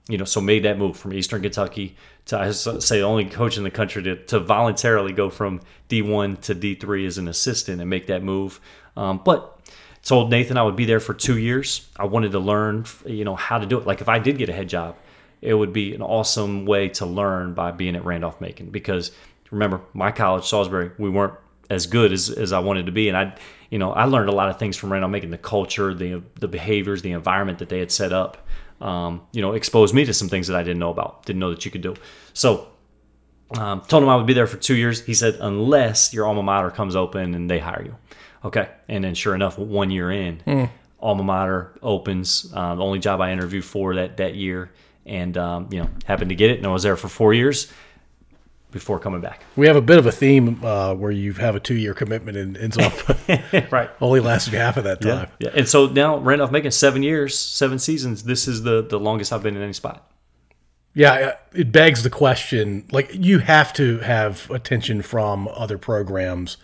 you know, so made that move from Eastern Kentucky to, I say, the only coach in the country to voluntarily go from D1 to D3 as an assistant and make that move. But told Nathan I would be there for 2 years. I wanted to learn, you know, how to do it. Like if I did get a head job, it would be an awesome way to learn by being at Randolph-Macon. Because remember, my college, Salisbury, we weren't as good as I wanted to be. And I learned a lot of things from Randolph-Macon, the culture, the behaviors, the environment that they had set up. You know, exposed me to some things that I didn't know about, didn't know that you could do. So told him I would be there for 2 years. He said, unless your alma mater comes open and they hire you. Okay. And then sure enough, 1 year in, alma mater opens. The only job I interviewed for that year, and, you know, happened to get it. And I was there for 4 years before coming back. We have a bit of a theme where you have a 2-year commitment and ends up right. Only lasted half of that time. Yeah. And so now Randolph-Macon, 7 seasons. This is the longest I've been in any spot. Yeah, it begs the question, like you have to have attention from other programs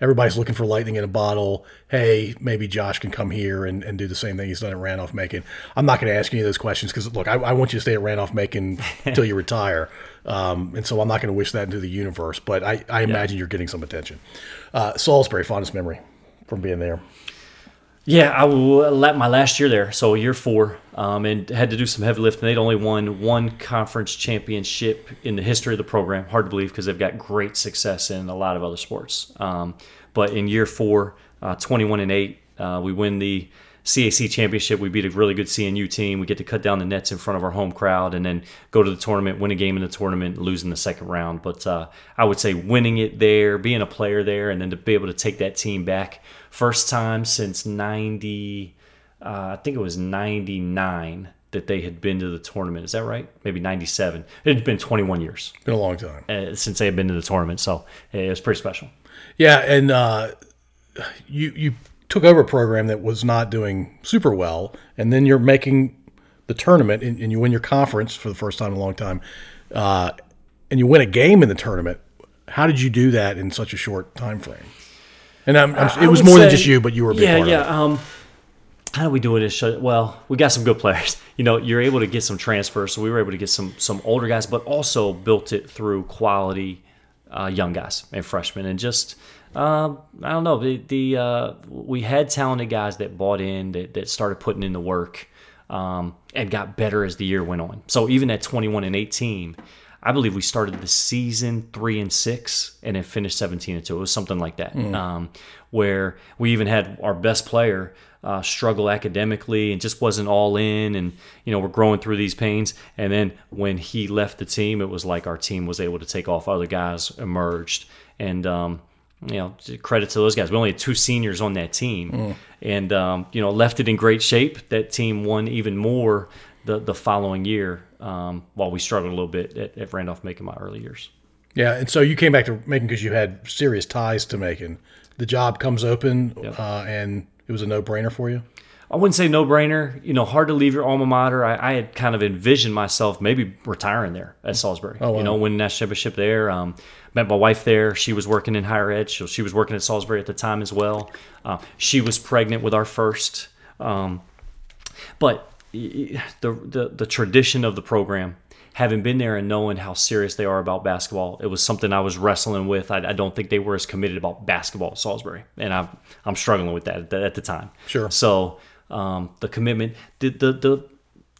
everybody's looking for lightning in a bottle. Hey, maybe Josh can come here and do the same thing he's done at Randolph-Macon. I'm not going to ask any of those questions because, look, I want you to stay at Randolph-Macon until you retire. And so I'm not going to wish that into the universe, but I imagine you're getting some attention. Salisbury, fondest memory from being there. Yeah, I left my last year there, so year four, and had to do some heavy lifting. They'd only won one conference championship in the history of the program. Hard to believe because they've got great success in a lot of other sports. But in year four, 21-8, we win the CAC championship. We beat a really good CNU team. We get to cut down the nets in front of our home crowd and then go to the tournament, win a game in the tournament, lose in the second round. But I would say winning it there, being a player there, and then to be able to take that team back. First time since 99 that they had been to the tournament. Is that right? Maybe 97. It had been 21 years. Been a long time. Since they had been to the tournament. So it was pretty special. Yeah, and you took over a program that was not doing super well, and then you're making the tournament, and you win your conference for the first time in a long time, and you win a game in the tournament. How did you do that in such a short time frame? And it was more than just you, but you were a big part of it. How do we do it? Well, we got some good players. You know, you're able to get some transfers, so we were able to get some older guys, but also built it through quality young guys and freshmen. And just, I don't know, we had talented guys that bought in, that started putting in the work and got better as the year went on. So even at 21-8 team, I believe we started the season 3-6 and then finished 17-2. It was something like that, where we even had our best player struggle academically and just wasn't all in. And, you know, we're growing through these pains. And then when he left the team, it was like our team was able to take off. Other guys emerged. And, you know, credit to those guys. We only had two seniors on that team. And, you know, left it in great shape. That team won even more the following year, while we struggled a little bit at Randolph-Macon my early years. Yeah, and so you came back to Macon because you had serious ties to Macon. The job comes open, and it was a no-brainer for you? I wouldn't say no-brainer. You know, hard to leave your alma mater. I had kind of envisioned myself maybe retiring there at Salisbury. Oh, wow. You know, winning that championship there. Met my wife there. She was working in higher ed. She was working at Salisbury at the time as well. She was pregnant with our first. But the tradition of the program, having been there and knowing how serious they are about basketball, it was something I was wrestling with. I don't think they were as committed about basketball at Salisbury, and I'm struggling with that at the time. Sure. So the commitment, the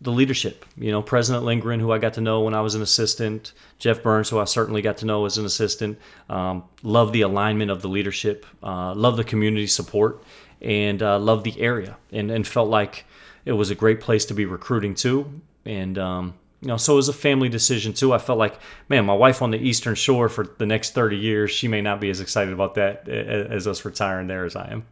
leadership, you know, President Lindgren, who I got to know when I was an assistant, Jeff Burns, who I certainly got to know as an assistant, love the alignment of the leadership, love the community support, and love the area, and felt like it was a great place to be recruiting to, and you know, so it was a family decision too. I felt like, man, my wife on the Eastern Shore for the next 30 years, she may not be as excited about that as us retiring there as I am.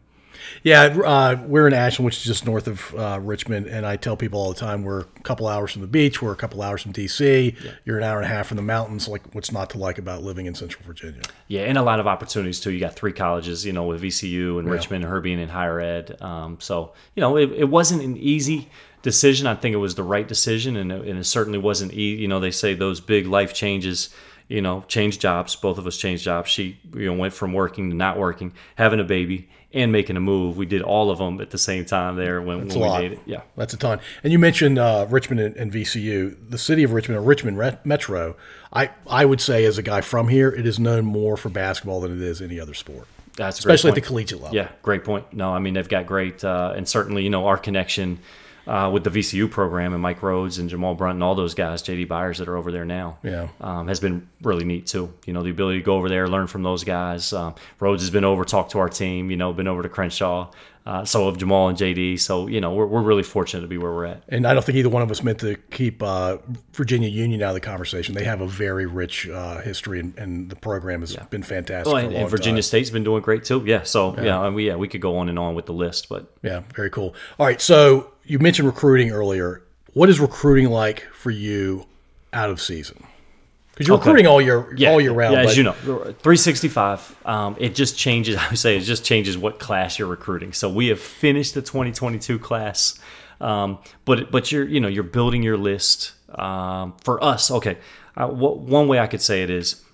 Yeah, we're in Ashland, which is just north of Richmond, and I tell people all the time we're a couple hours from the beach, we're a couple hours from D.C., you're an hour and a half from the mountains. Like, what's not to like about living in Central Virginia? Yeah, and a lot of opportunities, too. You got three colleges, you know, with VCU and Richmond, Herbie, and higher ed. So, you know, it wasn't an easy decision. I think it was the right decision, and it certainly wasn't easy. You know, they say those big life changes, you know, change jobs. Both of us changed jobs. She, you know, went from working to not working, having a baby, and making a move. We did all of them at the same time there when we dated. Yeah, that's a ton. And you mentioned Richmond and VCU. The city of Richmond, or Richmond Metro, I would say as a guy from here, it is known more for basketball than it is any other sport. That's a great point. Especially at the collegiate level. Yeah, great point. No, I mean, they've got great, and certainly, you know, our connection with the VCU program and Mike Rhodes and Jamal Brunt and all those guys, J.D. Byers that are over there now, has been really neat too. You know, the ability to go over there, learn from those guys. Rhodes has been over, talked to our team, you know, been over to Crenshaw. So have Jamal and J.D. So, you know, we're really fortunate to be where we're at. And I don't think either one of us meant to keep Virginia Union out of the conversation. They have a very rich history, and the program has been fantastic. Well, and Virginia State's been doing great too. Yeah, so we could go on and on with the list, but yeah, very cool. All right, so you mentioned recruiting earlier. What is recruiting like for you out of season? Because you're recruiting all year round. Yeah, as you know, 365. It just changes. I would say it just changes what class you're recruiting. So we have finished the 2022 class, but you're building your list. For us, okay. One way I could say it is,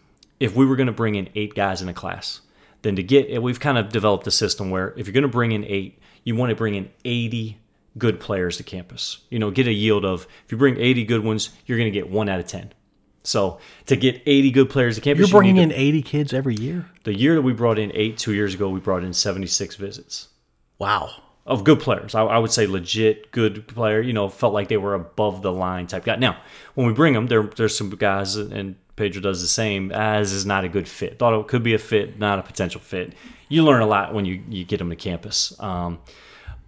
if we were going to bring in 8 guys in a class, than to get, and we've kind of developed a system where if you're going to bring in 8, you want to bring in 80 good players to campus. You know, get a yield of, if you bring 80 good ones, you're going to get 1 out of 10. So to get 80 good players to campus, you're bringing in 80 kids every year. The year that we brought in 8 2 years ago, we brought in 76 visits. Wow. Of good players. I would say legit good player, you know, felt like they were above the line type guy. Now, when we bring them, there's some guys, and Pedro does the same, as is not a good fit. Thought it could be a fit, not a potential fit. You learn a lot when you get them to campus.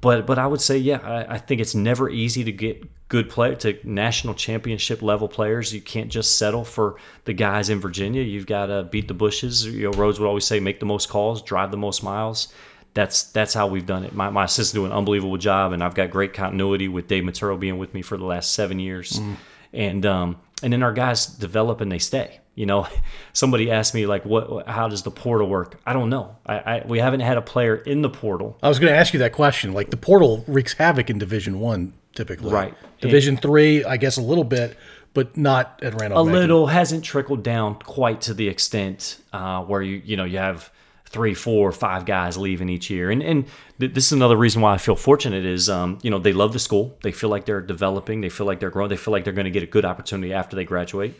But I would say, yeah, I think it's never easy to get good play to national championship level players. You can't just settle for the guys in Virginia. You've got to beat the bushes. You know, Rhodes would always say, make the most calls, drive the most miles. That's how we've done it. My assistants do an unbelievable job, and I've got great continuity with Dave Maturo being with me for the last 7 years. Mm. And then our guys develop and they stay. You know, somebody asked me, like, how does the portal work? I don't know. We haven't had a player in the portal. I was going to ask you that question. Like, the portal wreaks havoc in Division I, typically. Right. Division III, I guess a little bit, but not at Randolph-Macon. A little, hasn't trickled down quite to the extent where, you know, you have 3, 4, 5 guys leaving each year. And this is another reason why I feel fortunate is, you know, they love the school. They feel like they're developing. They feel like they're growing. They feel like they're going to get a good opportunity after they graduate.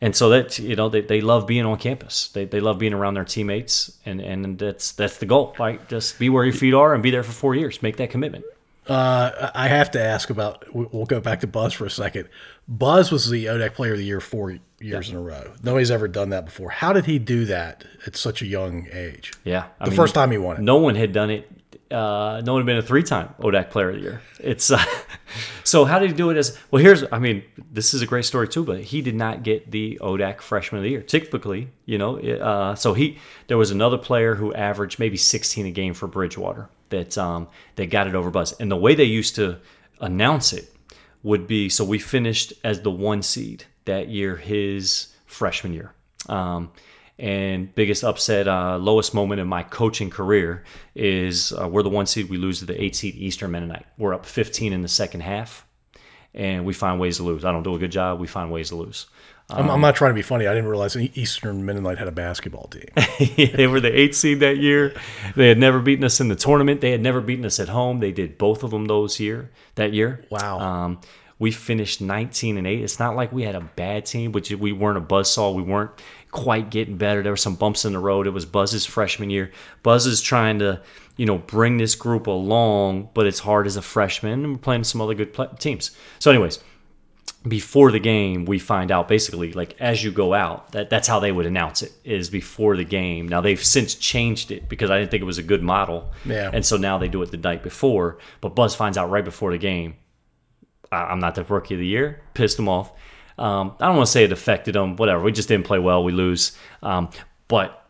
And so that, you know, they love being on campus. They love being around their teammates, and that's the goal. Like, just be where your feet are and be there for 4 years. Make that commitment. I have to ask about. We'll go back to Buzz for a second. Buzz was the ODAC Player of the Year 4 years in a row. Nobody's ever done that before. How did he do that at such a young age? Yeah, I mean, first time he won it. No one had done it. No one had been a 3-time ODAC Player of the Year. It's so how did he do it? This is a great story too, but he did not get the ODAC Freshman of the Year. Typically, you know, there was another player who averaged maybe 16 a game for Bridgewater that they got it over Buzz. And the way they used to announce it would be, so we finished as the 1 seed that year, his freshman year. And biggest upset, lowest moment in my coaching career is we're the 1 seed. We lose to the 8 seed Eastern Mennonite. We're up 15 in the second half, and we find ways to lose. I don't do a good job. We find ways to lose. I'm not trying to be funny. I didn't realize Eastern Mennonite had a basketball team. They were the 8 seed that year. They had never beaten us in the tournament. They had never beaten us at home. They did both of them that year. Wow. We finished 19-8. It's not like we had a bad team, but we weren't a buzzsaw. We weren't quite getting better. There were some bumps in the road. It was Buzz's freshman year. Buzz is trying to, you know, bring this group along, but it's hard as a freshman. And we're playing some other good teams. So, anyways, before the game, we find out basically, like, as you go out, that's how they would announce it, is before the game. Now, they've since changed it because I didn't think it was a good model. Yeah. And so now they do it the night before. But Buzz finds out right before the game, I'm not the rookie of the year. Pissed him off. I don't want to say it affected him. Whatever. We just didn't play well. We lose. But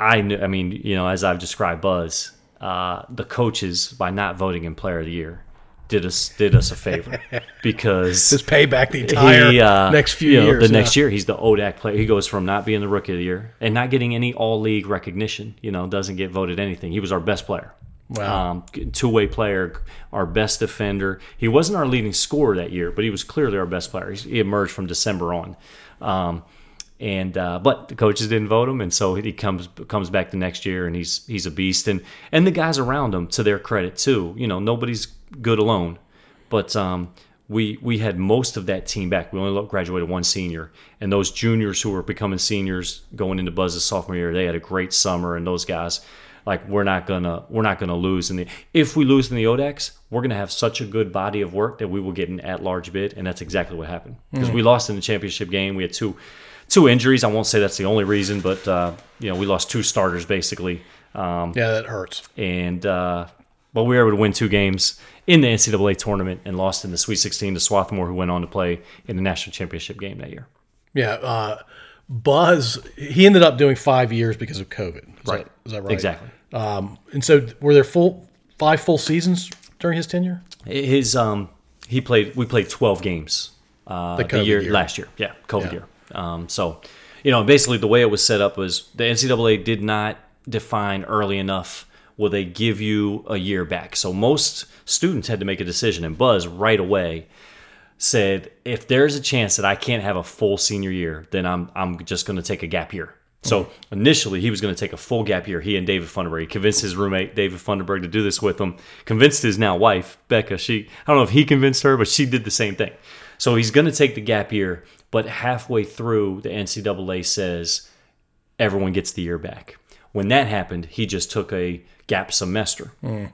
I knew. I mean, you know, as I've described Buzz, the coaches, by not voting him player of the year, did us a favor because just pay back the entire next few years. The next year, he's the ODAC player. He goes from not being the rookie of the year and not getting any all league recognition. You know, doesn't get voted anything. He was our best player. Wow. Two-way player, our best defender. He wasn't our leading scorer that year, but he was clearly our best player. He emerged from December on. But the coaches didn't vote him, and so he comes back the next year, and he's a beast. And the guys around him, to their credit too, you know, nobody's good alone. But we had most of that team back. We only graduated 1 senior, and those juniors who were becoming seniors going into Buzz's sophomore year, they had a great summer, and those guys – like, we're not gonna lose. And if we lose in the ODACs, we're gonna have such a good body of work that we will get an at-large bid, and that's exactly what happened. Because we lost in the championship game, we had two injuries. I won't say that's the only reason, but you know, we lost 2 starters basically. That hurts. And but we were able to win 2 games in the NCAA tournament and lost in the Sweet 16 to Swarthmore, who went on to play in the national championship game that year. Yeah. Buzz, he ended up doing 5 years because of COVID. Is that right? Exactly. And so were there 5 full seasons during his tenure? We played 12 games the year last year. Yeah, COVID year. So, you know, basically the way it was set up was the NCAA did not define early enough, will they give you a year back? So most students had to make a decision, and Buzz right away said, if there's a chance that I can't have a full senior year, then I'm just going to take a gap year. So initially, he was going to take a full gap year, he and David Funderburg. He convinced his roommate, David Funderburg, to do this with him. Convinced his now wife, Becca. I don't know if he convinced her, but she did the same thing. So he's going to take the gap year, but halfway through, the NCAA says everyone gets the year back. When that happened, he just took a gap semester. Mm.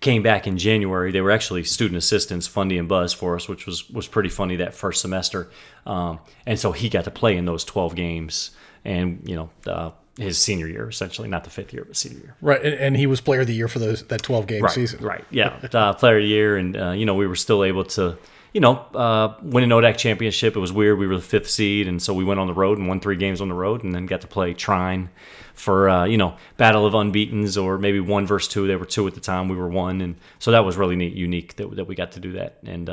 Came back in January. They were actually student assistants, Fundy and Buzz, for us, which was pretty funny that first semester. And so he got to play in those 12 games. And, you know, his senior year, essentially, not the fifth year, but senior year. Right, and he was player of the year for that 12-game season. Right, yeah, player of the year, and, you know, we were still able to, you know, win an ODAC championship. It was weird. We were the fifth seed, and so we went on the road and won 3 games on the road and then got to play Trine for, you know, Battle of Unbeatens or maybe 1 versus 2. They were 2 at the time. We were 1, and so that was really neat, unique that we got to do that. And,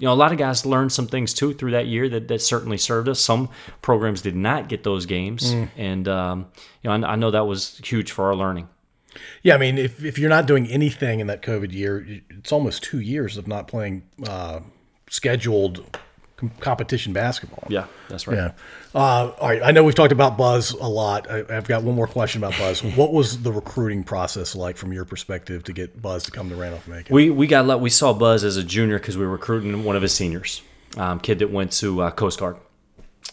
you know, a lot of guys learned some things, too, through that year that certainly served us. Some programs did not get those games. Mm. And, you know, I know that was huge for our learning. Yeah, I mean, if you're not doing anything in that COVID year, it's almost 2 years of not playing scheduled competition basketball. Yeah, that's right. Yeah. All right, I know we've talked about Buzz a lot. I've got one more question about Buzz. What was the recruiting process like from your perspective to get Buzz to come to Randolph-Macon? We saw Buzz as a junior because we were recruiting one of his seniors, kid that went to Coast Guard,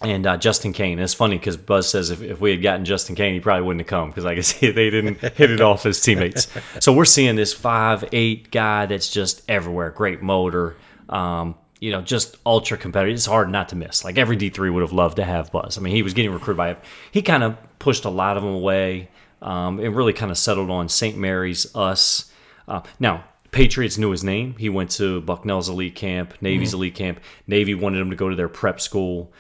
and Justin Kane. And it's funny because Buzz says if we had gotten Justin Kane, he probably wouldn't have come because I guess they didn't hit it off as teammates. So we're seeing this 5'8" guy that's just everywhere, great motor. You know, just ultra competitive. It's hard not to miss. Like every D3 would have loved to have Buzz. I mean, he was getting recruited by him. He kind of pushed a lot of them away. It really kind of settled on St. Mary's, us. Now, Patriots knew his name. He went to Bucknell's elite camp, Navy's elite camp. Navy wanted him to go to their prep school.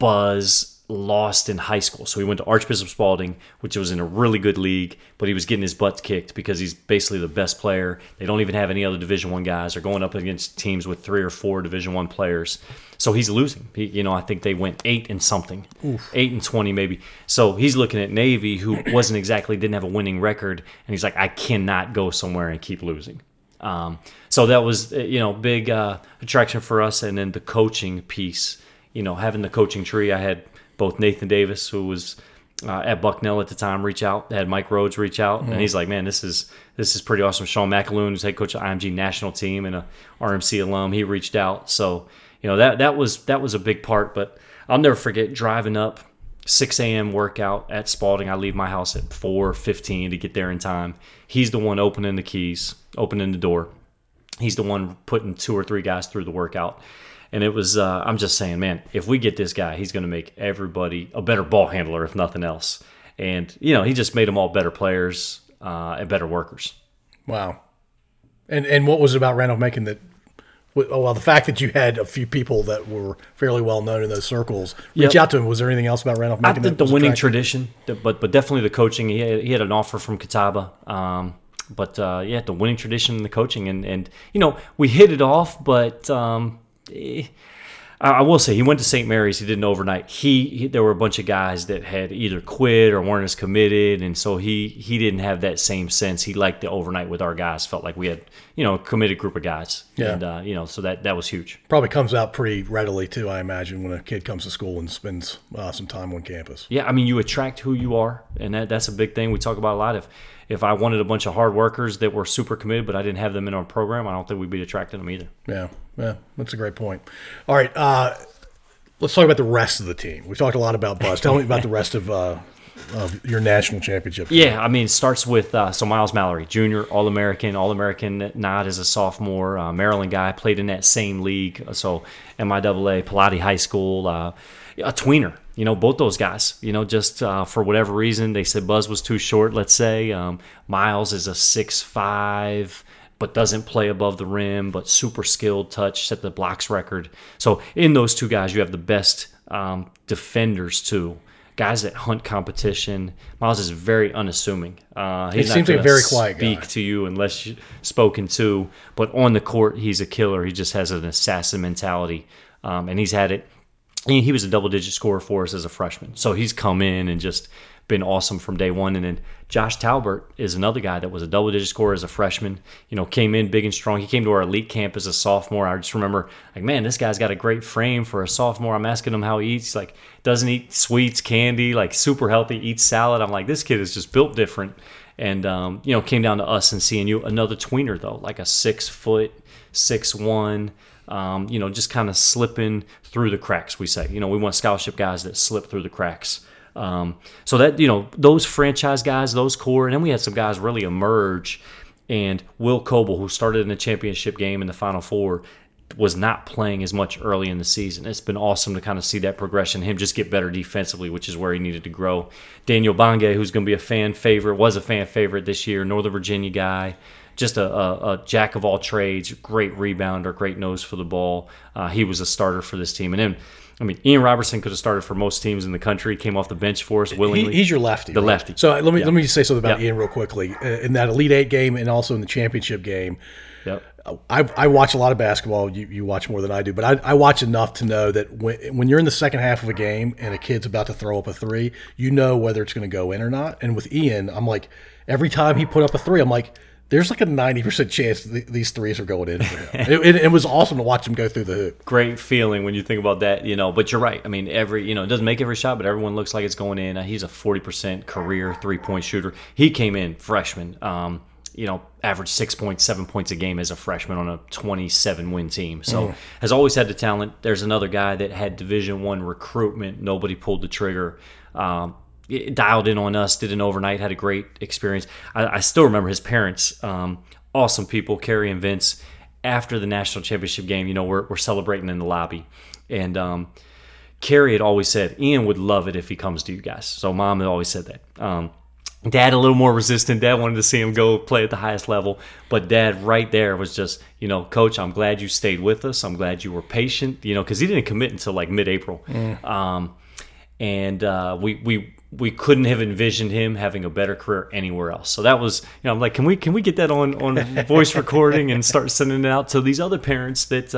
Buzz lost in high school. So he went to Archbishop Spalding, which was in a really good league, but he was getting his butt kicked because he's basically the best player. They don't even have any other Division I guys. They're going up against teams with 3 or 4 Division I players. So he's losing. I think they went 8 and something. Oof. 8 and 20 maybe. So he's looking at Navy, who didn't have a winning record, and he's like, I cannot go somewhere and keep losing. So that was, you know, big attraction for us. And then the coaching piece, you know, having the coaching tree, I had both Nathan Davis, who was at Bucknell at the time, reach out. Had Mike Rhodes reach out, and he's like, "Man, this is pretty awesome." Sean McAloon, who's head coach of IMG national team and a RMC alum, he reached out. So you know that was a big part. But I'll never forget driving up, 6 a.m. workout at Spalding. I leave my house at 4:15 to get there in time. He's the one opening the keys, opening the door. He's the one putting 2 or 3 guys through the workout. And it was, I'm just saying, man, if we get this guy, he's going to make everybody a better ball handler, if nothing else. And, you know, he just made them all better players and better workers. Wow. And what was it about Randolph-Macon that, well, the fact that you had a few people that were fairly well known in those circles reach out to him. Was there anything else about Randolph-Macon? I think the winning tradition, but definitely the coaching. He had an offer from Catawba. But the winning tradition and the coaching. And you know, we hit it off, but I will say he went to St. Mary's. He did an overnight. There were a bunch of guys that had either quit or weren't as committed, and so he didn't have that same sense. He liked the overnight with our guys. Felt like we had, you know, a committed group of guys. Yeah. And you know, so that was huge. Probably comes out pretty readily too, I imagine, when a kid comes to school and spends some time on campus. Yeah, I mean, you attract who you are, and that's a big thing we talk about a lot. If I wanted a bunch of hard workers that were super committed, but I didn't have them in our program, I don't think we'd be attracting them either. Yeah, that's a great point. All right, let's talk about the rest of the team. We've talked a lot about Buzz. Tell me about the rest of your national championship team. Yeah, I mean, it starts with Miles Mallory, junior, All-American, not as a sophomore, Maryland guy, played in that same league, so MIAA, Pilate High School, a tweener. You know, both those guys, you know, just for whatever reason, they said Buzz was too short, let's say. Miles is a 6'5", but doesn't play above the rim, but super skilled touch, set the blocks record. So in those two guys, you have the best defenders too. Guys that hunt competition. Miles is very unassuming. He's not going to speak to you unless you're spoken to. But on the court, he's a killer. He just has an assassin mentality, and he's had it. He was a double-digit scorer for us as a freshman. So he's come in and just been awesome from day one. And then Josh Talbert is another guy that was a double-digit scorer as a freshman, you know, came in big and strong. He came to our elite camp as a sophomore. I just remember, like, man, this guy's got a great frame for a sophomore. I'm asking him how he eats, like, doesn't eat sweets, candy, like, super healthy, eats salad. I'm like, this kid is just built different. And, you know, came down to us and CNU, another tweener, though, like a 6 foot, 6'1", you know, just kind of slipping through the cracks, we say. You know, we want scholarship guys that slip through the cracks. So that, you know, those franchise guys, those core, and then we had some guys really emerge. And Will Coble, who started in the championship game in the Final Four, was not playing as much early in the season. It's been awesome to kind of see that progression, him just get better defensively, which is where he needed to grow. Daniel Bongay, who's going to be a fan favorite, was a fan favorite this year, Northern Virginia guy, just a jack of all trades, great rebounder, great nose for the ball. He was a starter for this team. And then, I mean, Ian Robertson could have started for most teams in the country, came off the bench for us willingly. He's your lefty. The lefty. So let me just say something about Ian real quickly. In that Elite Eight game and also in the championship game, I watch a lot of basketball. You watch more than I do, but I watch enough to know that when you're in the second half of a game and a kid's about to throw up a three, you know whether it's going to go in or not. And with Ian, I'm like, every time he put up a three, I'm like, there's like a 90% chance these threes are going in for him. It was awesome to watch him go through the hoop. Great feeling when you think about that, you know. But you're right. I mean, every, you know, it doesn't make every shot, but everyone looks like it's going in. He's a 40% career three-point shooter. He came in freshman, you know, averaged 6.7 points a game as a freshman on a 27-win team. So has always had the talent. There's another guy that had Division I recruitment. Nobody pulled the trigger. It dialed in on us, did an overnight, had a great experience. I still remember his parents, awesome people, Carrie and Vince. After the national championship game, you know, we're celebrating in the lobby. And Carrie had always said, Ian would love it if he comes to you guys. So Mom had always said that. Dad, a little more resistant. Dad wanted to see him go play at the highest level. But Dad right there was just, you know, Coach, I'm glad you stayed with us. I'm glad you were patient, you know, because he didn't commit until like mid-April. And we couldn't have envisioned him having a better career anywhere else. So that was, you know, I'm like, can we get that on voice recording and start sending it out to these other parents that,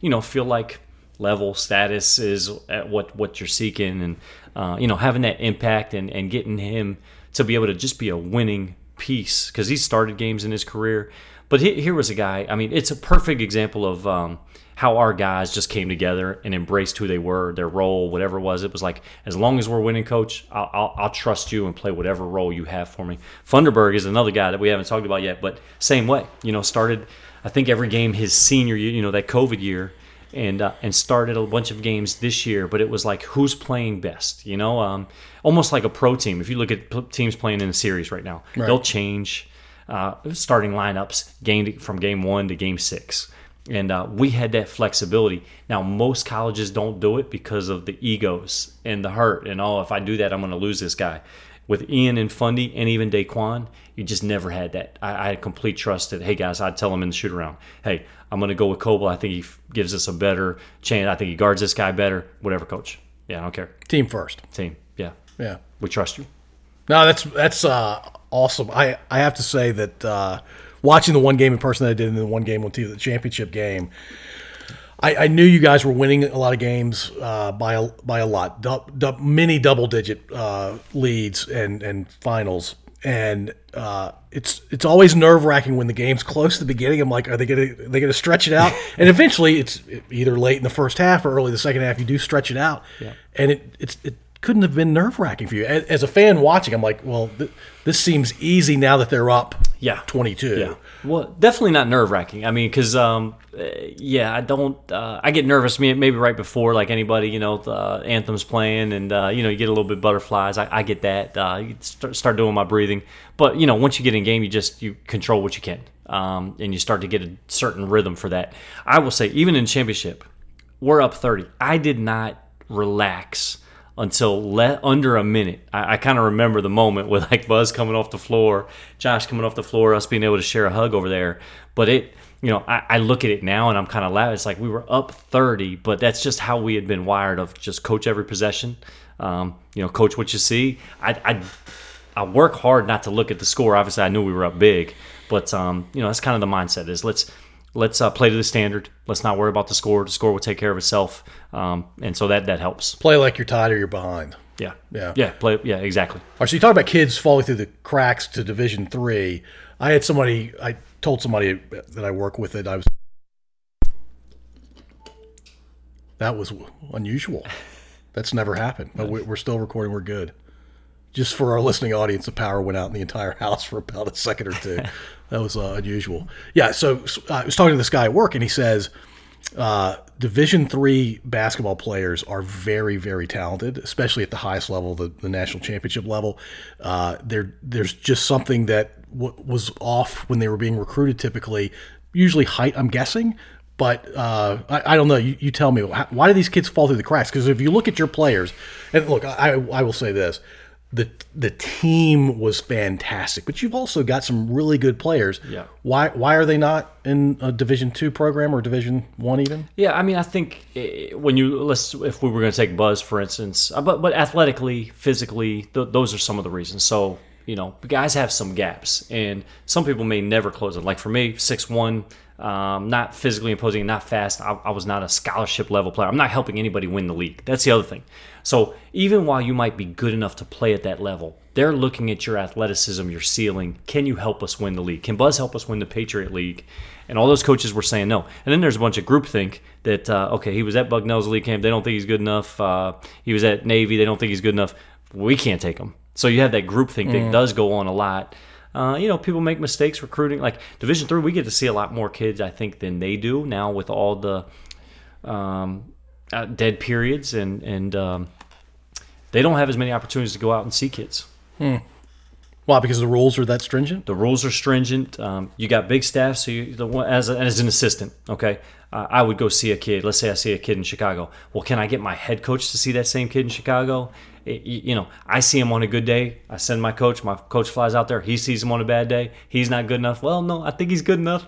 you know, feel like level status is at what you're seeking, and, you know, having that impact and getting him to be able to just be a winning piece, because he started games in his career. But here was a guy, I mean, it's a perfect example of how our guys just came together and embraced who they were, their role, whatever it was. It was like, as long as we're winning, Coach, I'll trust you and play whatever role you have for me. Funderburg is another guy that we haven't talked about yet, but same way. You know, started, I think, every game his senior year, you know, that COVID year, and started a bunch of games this year. But it was like, who's playing best, you know? Almost like a pro team. If you look at teams playing in a series right now, they'll change starting lineups from game one to game six. And we had that flexibility. Now, most colleges don't do it because of the egos and the hurt and, if I do that, I'm going to lose this guy. With Ian and Fundy and even Daquan, you just never had that. I had complete trust that, hey, guys, I'd tell them in the shoot-around, hey, I'm going to go with Coble. I think he gives us a better chance. I think he guards this guy better. Whatever, Coach. Yeah, I don't care. Team first. Team, yeah. Yeah. We trust you. No, that's awesome. I have to say that watching the one game in person that I did and the one game on TV, the championship game, I knew you guys were winning a lot of games by a lot, many double-digit leads and finals. And it's always nerve-wracking when the game's close to the beginning. I'm like, are they gonna stretch it out? And eventually, it's either late in the first half or early in the second half. You do stretch it out, and it couldn't have been nerve-wracking for you as a fan watching. I'm like, well, this seems easy now that they're up 22. Yeah. Well, definitely not nerve-wracking. I mean, because I don't. I get nervous maybe right before, like anybody. You know, the anthem's playing, and you know, you get a little bit butterflies. I get that. You start doing my breathing, but you know, once you get in game, you control what you can, and you start to get a certain rhythm for that. I will say, even in championship, we're up 30. I did not relax until under a minute. I kind of remember the moment with like Buzz coming off the floor, Josh coming off the floor, us being able to share a hug over there. But it, you know, I look at it now and I'm kind of loud. It's like we were up 30, but that's just how we had been wired of just coach every possession. You know, coach what you see. I work hard not to look at the score. Obviously, I knew we were up big, but you know, that's kind of the mindset is let's play to the standard. Let's not worry about the score. The score will take care of itself. And so that helps. Play like you're tired or you're behind. Yeah, exactly. All right, so you talk about kids falling through the cracks to Division III. I had somebody, I told somebody that I work with that I was. That was unusual. That's never happened. But we're still recording. We're good. Just for our listening audience, the power went out in the entire house for about a second or two. That was unusual. Yeah, so I was talking to this guy at work, and he says Division III basketball players are very, very talented, especially at the highest level, the national championship level. There's just something that was off when they were being recruited typically, usually height, I'm guessing. But I don't know. You tell me, why do these kids fall through the cracks? Because if you look at your players, and look, I will say this. The team was fantastic, but you've also got some really good players. Yeah. Why are they not in a Division II program or Division I even? Yeah, I mean, I think if we were going to take Buzz for instance, but athletically, physically, those are some of the reasons. So you know, guys have some gaps, and some people may never close it. Like for me, 6'1", not physically imposing, not fast. I was not a scholarship level player. I'm not helping anybody win the league. That's the other thing. So even while you might be good enough to play at that level, they're looking at your athleticism, your ceiling. Can you help us win the league? Can Buzz help us win the Patriot League? And all those coaches were saying no. And then there's a bunch of groupthink that, okay, he was at Bucknell's league camp. They don't think he's good enough. He was at Navy. They don't think he's good enough. We can't take him. So you have that groupthink that does go on a lot. You know, people make mistakes recruiting. Like Division III, we get to see a lot more kids, I think, than they do now with all the dead periods and they don't have as many opportunities to go out and see kids. Why? Because the rules are that stringent? The rules are stringent. You got big staff, so as an assistant, okay, I would go see a kid. Let's say I see a kid in Chicago. Well, can I get my head coach to see that same kid in Chicago? I see him on a good day. I send my coach. My coach flies out there. He sees him on a bad day. He's not good enough. Well, no, I think he's good enough,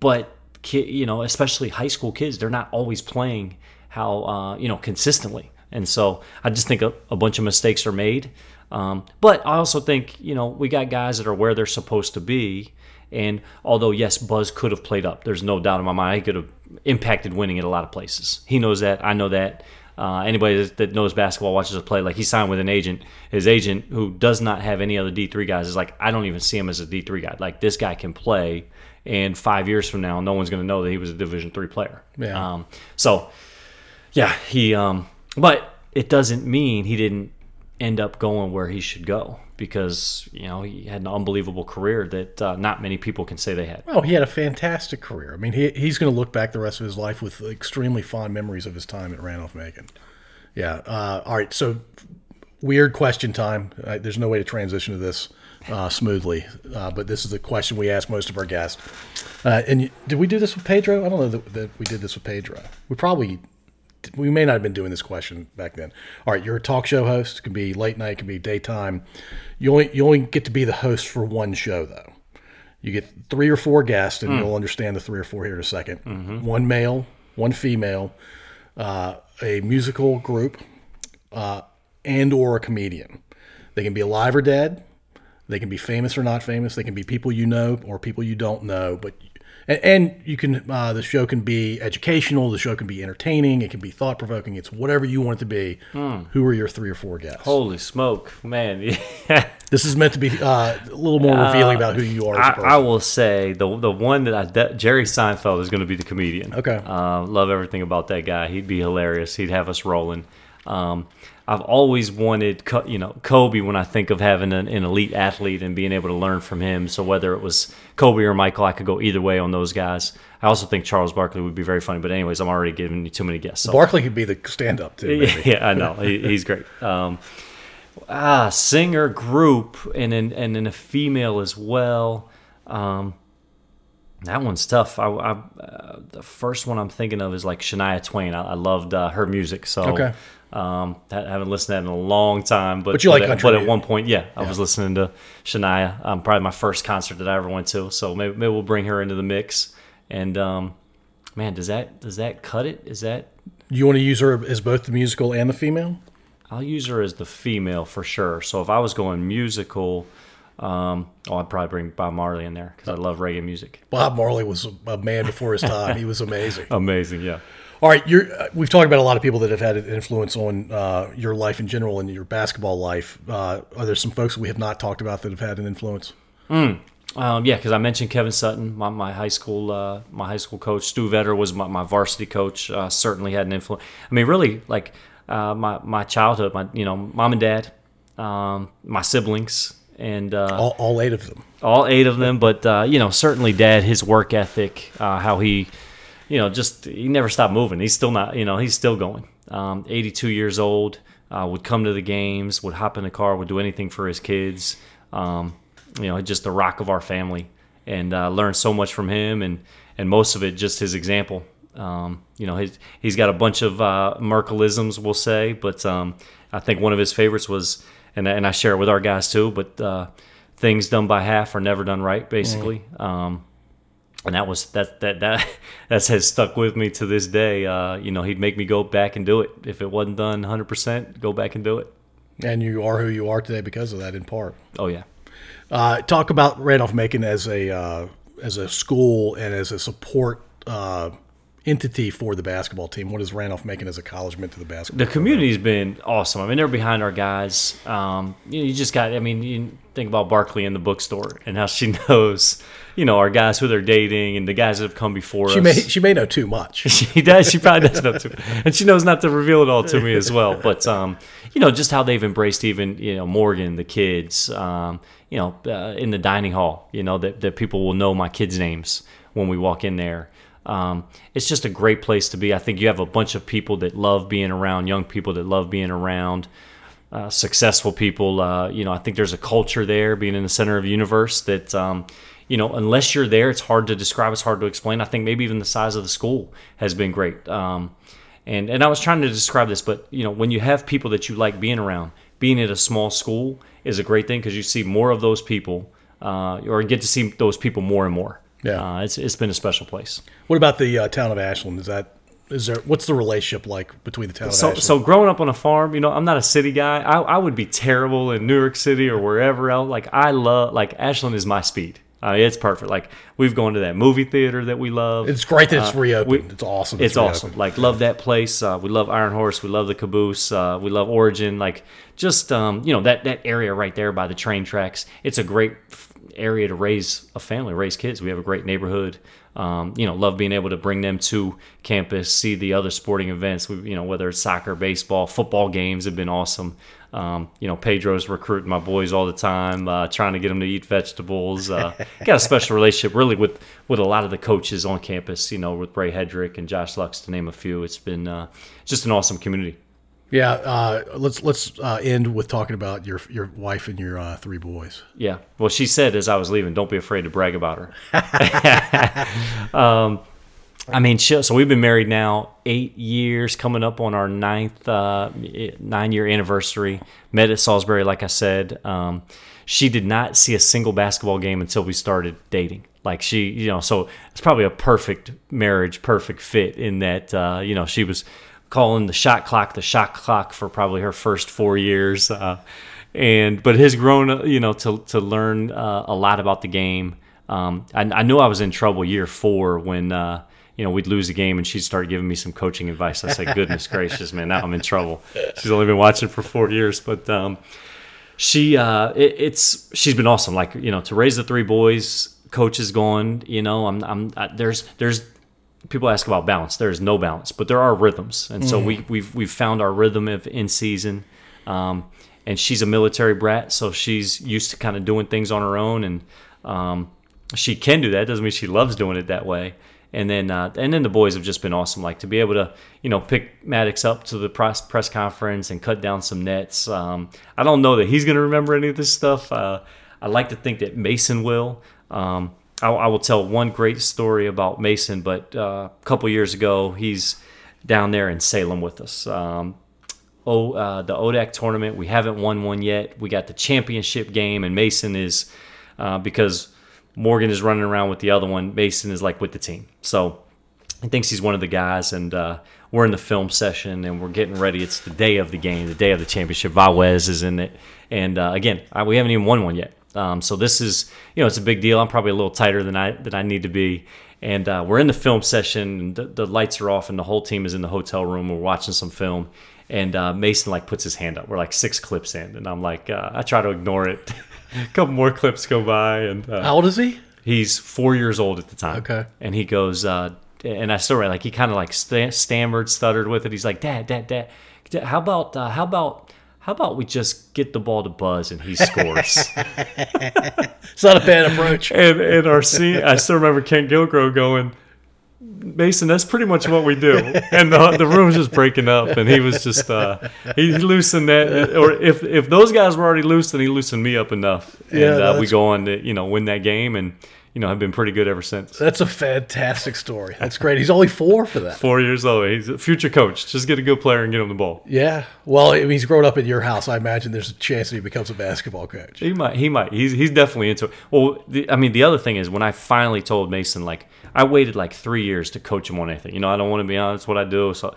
but, especially high school kids, they're not always playing consistently. And so I just think a bunch of mistakes are made. But I also think, we got guys that are where they're supposed to be. And although, yes, Buzz could have played up. There's no doubt in my mind. He could have impacted winning at a lot of places. He knows that. I know that. Anybody that knows basketball watches a play, like he signed with an agent. His agent, who does not have any other D3 guys, is like, I don't even see him as a D3 guy. Like, this guy can play, and 5 years from now, no one's going to know that he was a Division III player. Yeah. But it doesn't mean he didn't end up going where he should go because, he had an unbelievable career that not many people can say they had. Well, he had a fantastic career. I mean, he's going to look back the rest of his life with extremely fond memories of his time at Randolph-Macon. Yeah. All right, so weird question time. There's no way to transition to this smoothly, but this is the question we ask most of our guests. And did we do this with Pedro? I don't know that we did this with Pedro. We may not have been doing this question back then. All right, you're a talk show host. It can be late night, it can be daytime. You only get to be the host for one show, though. You get 3 or 4 guests, and you'll understand the 3 or 4 here in a second. Mm-hmm. One male, one female, a musical group, and or a comedian. They can be alive or dead. They can be famous or not famous. They can be people you know or people you don't know, but... And you can, the show can be educational, the show can be entertaining, it can be thought-provoking, it's whatever you want it to be. Who are your 3 or 4 guests? Holy smoke, man. This is meant to be a little more revealing about who you are as a person. I will say the one that Jerry Seinfeld is going to be the comedian. Okay. Love everything about that guy. He'd be hilarious. He'd have us rolling. I've always wanted, Kobe when I think of having an elite athlete and being able to learn from him. So whether it was Kobe or Michael, I could go either way on those guys. I also think Charles Barkley would be very funny. But anyways, I'm already giving you too many guesses. So. Barkley could be the stand-up too. Maybe. Yeah, I know. He's great. Singer, group, and then a female as well. That one's tough. I the first one I'm thinking of is like Shania Twain. I loved her music. So okay. I haven't listened to that in a long time. But you like country. But at one point, I was listening to Shania. Probably my first concert that I ever went to. So maybe we'll bring her into the mix. And man, does that cut it? Is that you want to use her as both the musical and the female? I'll use her as the female for sure. So if I was going musical. I'd probably bring Bob Marley in there because I love reggae music. Bob Marley was a man before his time. He was amazing. Yeah. All right, we've talked about a lot of people that have had an influence on your life in general and your basketball life. Are there some folks that we have not talked about that have had an influence? Yeah, because I mentioned Kevin Sutton, my high school coach. Stu Vetter was my varsity coach. Certainly had an influence. I mean, really, like my childhood, mom and dad, my siblings, and all eight of them. All eight of them, but certainly dad, his work ethic, how he, he never stopped moving. He's still not, he's still going. 82 years old, would come to the games, would hop in the car, would do anything for his kids. Just the rock of our family, and learned so much from him, and most of it just his example. He's got a bunch of Merkelisms, we'll say, but I think one of his favorites was, and I share it with our guys too, but things done by half are never done right, basically. Mm-hmm. And that was that has stuck with me to this day. He'd make me go back and do it if it wasn't done 100%. Go back and do it. And you are who you are today because of that, in part. Oh yeah. Talk about Randolph-Macon as a school and as a support entity for the basketball team. What has Randolph-Macon as a college meant to the basketball team? The community's been awesome. I mean, they're behind our guys. You think about Barkley in the bookstore and how she knows, our guys who they're dating and the guys that have come before us. She may know too much. She does. She probably does know too much. And she knows not to reveal it all to me as well. But, just how they've embraced even, Morgan, the kids, in the dining hall, that people will know my kids' names when we walk in there. It's just a great place to be. I think you have a bunch of people that love being around, young people that love being around, successful people. I think there's a culture there, being in the center of the universe, that unless you're there, it's hard to describe, it's hard to explain. I think maybe even the size of the school has been great. And I was trying to describe this, but when you have people that you like being around, being at a small school is a great thing, because you see more of those people, or get to see those people more and more. Yeah, it's been a special place. What about the town of Ashland? What's the relationship like between the town of Ashland? So growing up on a farm, I'm not a city guy. I would be terrible in Newark City or wherever else. Ashland is my speed. It's perfect. Like, we've gone to that movie theater that we love. It's great that it's reopened. It's awesome. It's awesome. Reopened. Love that place. We love Iron Horse. We love the Caboose. We love Origin. That area right there by the train tracks. It's a great area to raise a family, raise kids. We have a great neighborhood. Love being able to bring them to campus, see the other sporting events. We, whether it's soccer, baseball, football games have been awesome. Pedro's recruiting my boys all the time, trying to get them to eat vegetables. Got a special relationship really with a lot of the coaches on campus, with Ray Hedrick and Josh Lux, to name a few. It's been just an awesome community. Yeah, let's end with talking about your wife and your three boys. Yeah, well, she said as I was leaving, don't be afraid to brag about her. So we've been married now 8 years, coming up on our 9-year anniversary. Met at Salisbury, like I said. She did not see a single basketball game until we started dating. So it's probably a perfect marriage, perfect fit in that, she was calling the shot clock for probably her first 4 years. But has grown, to learn a lot about the game. I knew I was in trouble year four when, we'd lose a game and she'd start giving me some coaching advice. I said, goodness gracious, man, now I'm in trouble. She's only been watching for 4 years, but she's been awesome. To raise the three boys, coach is gone. There's people ask about balance. There is no balance, but there are rhythms, and so we've found our rhythm of in season. And she's a military brat, so she's used to kind of doing things on her own, and she can do that. Doesn't mean she loves doing it that way. And then the boys have just been awesome. To be able to, pick Maddox up to the press conference and cut down some nets. I don't know that he's going to remember any of this stuff. I like to think that Mason will. I will tell one great story about Mason, but a couple years ago, he's down there in Salem with us. The ODAC tournament, we haven't won one yet. We got the championship game, and Mason is, because Morgan is running around with the other one, Mason is with the team. So he thinks he's one of the guys, and we're in the film session, and we're getting ready. It's the day of the game, the day of the championship. Valwez is in it. And we haven't even won one yet. So this is, it's a big deal. I'm probably a little tighter than I need to be. And we're in the film session, and the lights are off, and the whole team is in the hotel room. We're watching some film, and Mason like puts his hand up. We're like 6 clips in, and I'm like, I try to ignore it. A couple more clips go by, and how old is he? He's 4 years old at the time. Okay, and he goes, and I still like he kind of like stammered, stuttered with it. He's like, Dad, how about we just get the ball to Buzz and he scores? It's not a bad approach. And our scene, I still remember Ken Gilgro going, Mason, that's pretty much what we do. And the room was just breaking up, and he was just he loosened that. Or if those guys were already loose, then he loosened me up enough. And we go on to win that game, and have been pretty good ever since. That's a fantastic story. That's great. He's only 4 for that. 4 years old. He's a future coach. Just get a good player and get him the ball. Yeah. Well, he's grown up in your house. I imagine there's a chance that he becomes a basketball coach. He might. He's definitely into it. Well, the other thing is when I finally told Mason, like, I waited like 3 years to coach him on anything. I don't want to be honest what I do. So,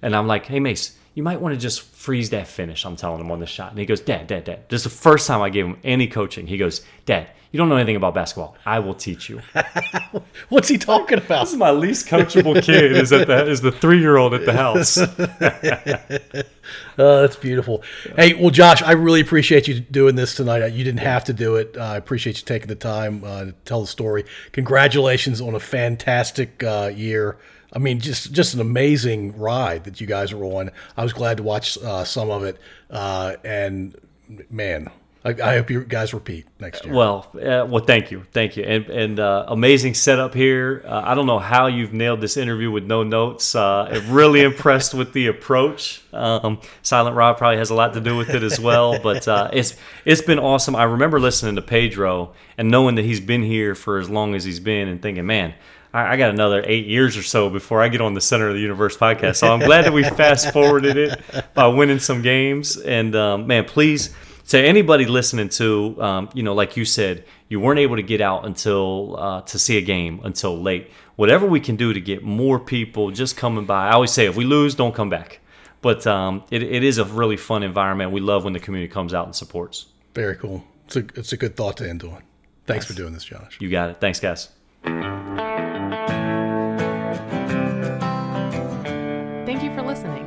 and I'm like, hey, Mason, you might want to just freeze that finish. I'm telling him on the shot. And he goes, Dad. This is the first time I gave him any coaching. He goes, Dad, you don't know anything about basketball. I will teach you. What's he talking about? This is my least coachable kid is the 3-year-old at the house. Oh, that's beautiful. Hey, well, Josh, I really appreciate you doing this tonight. You didn't have to do it. I appreciate you taking the time to tell the story. Congratulations on a fantastic year. I mean, just an amazing ride that you guys were on. I was glad to watch some of it, and man, I hope you guys repeat next year. Well, thank you, and amazing setup here. I don't know how you've nailed this interview with no notes. I'm really impressed with the approach. Silent Rob probably has a lot to do with it as well, but it's been awesome. I remember listening to Pedro and knowing that he's been here for as long as he's been, and thinking, man, I got another 8 years or so before I get on the Center of the Universe podcast. So I'm glad that we fast-forwarded it by winning some games. And, man, please, to anybody listening to, like you said, you weren't able to get out until to see a game until late. Whatever we can do to get more people just coming by. I always say if we lose, don't come back. But it is a really fun environment. We love when the community comes out and supports. Very cool. It's a good thought to end on. Thanks for doing this, Josh. You got it. Thanks, guys. Thank you for listening.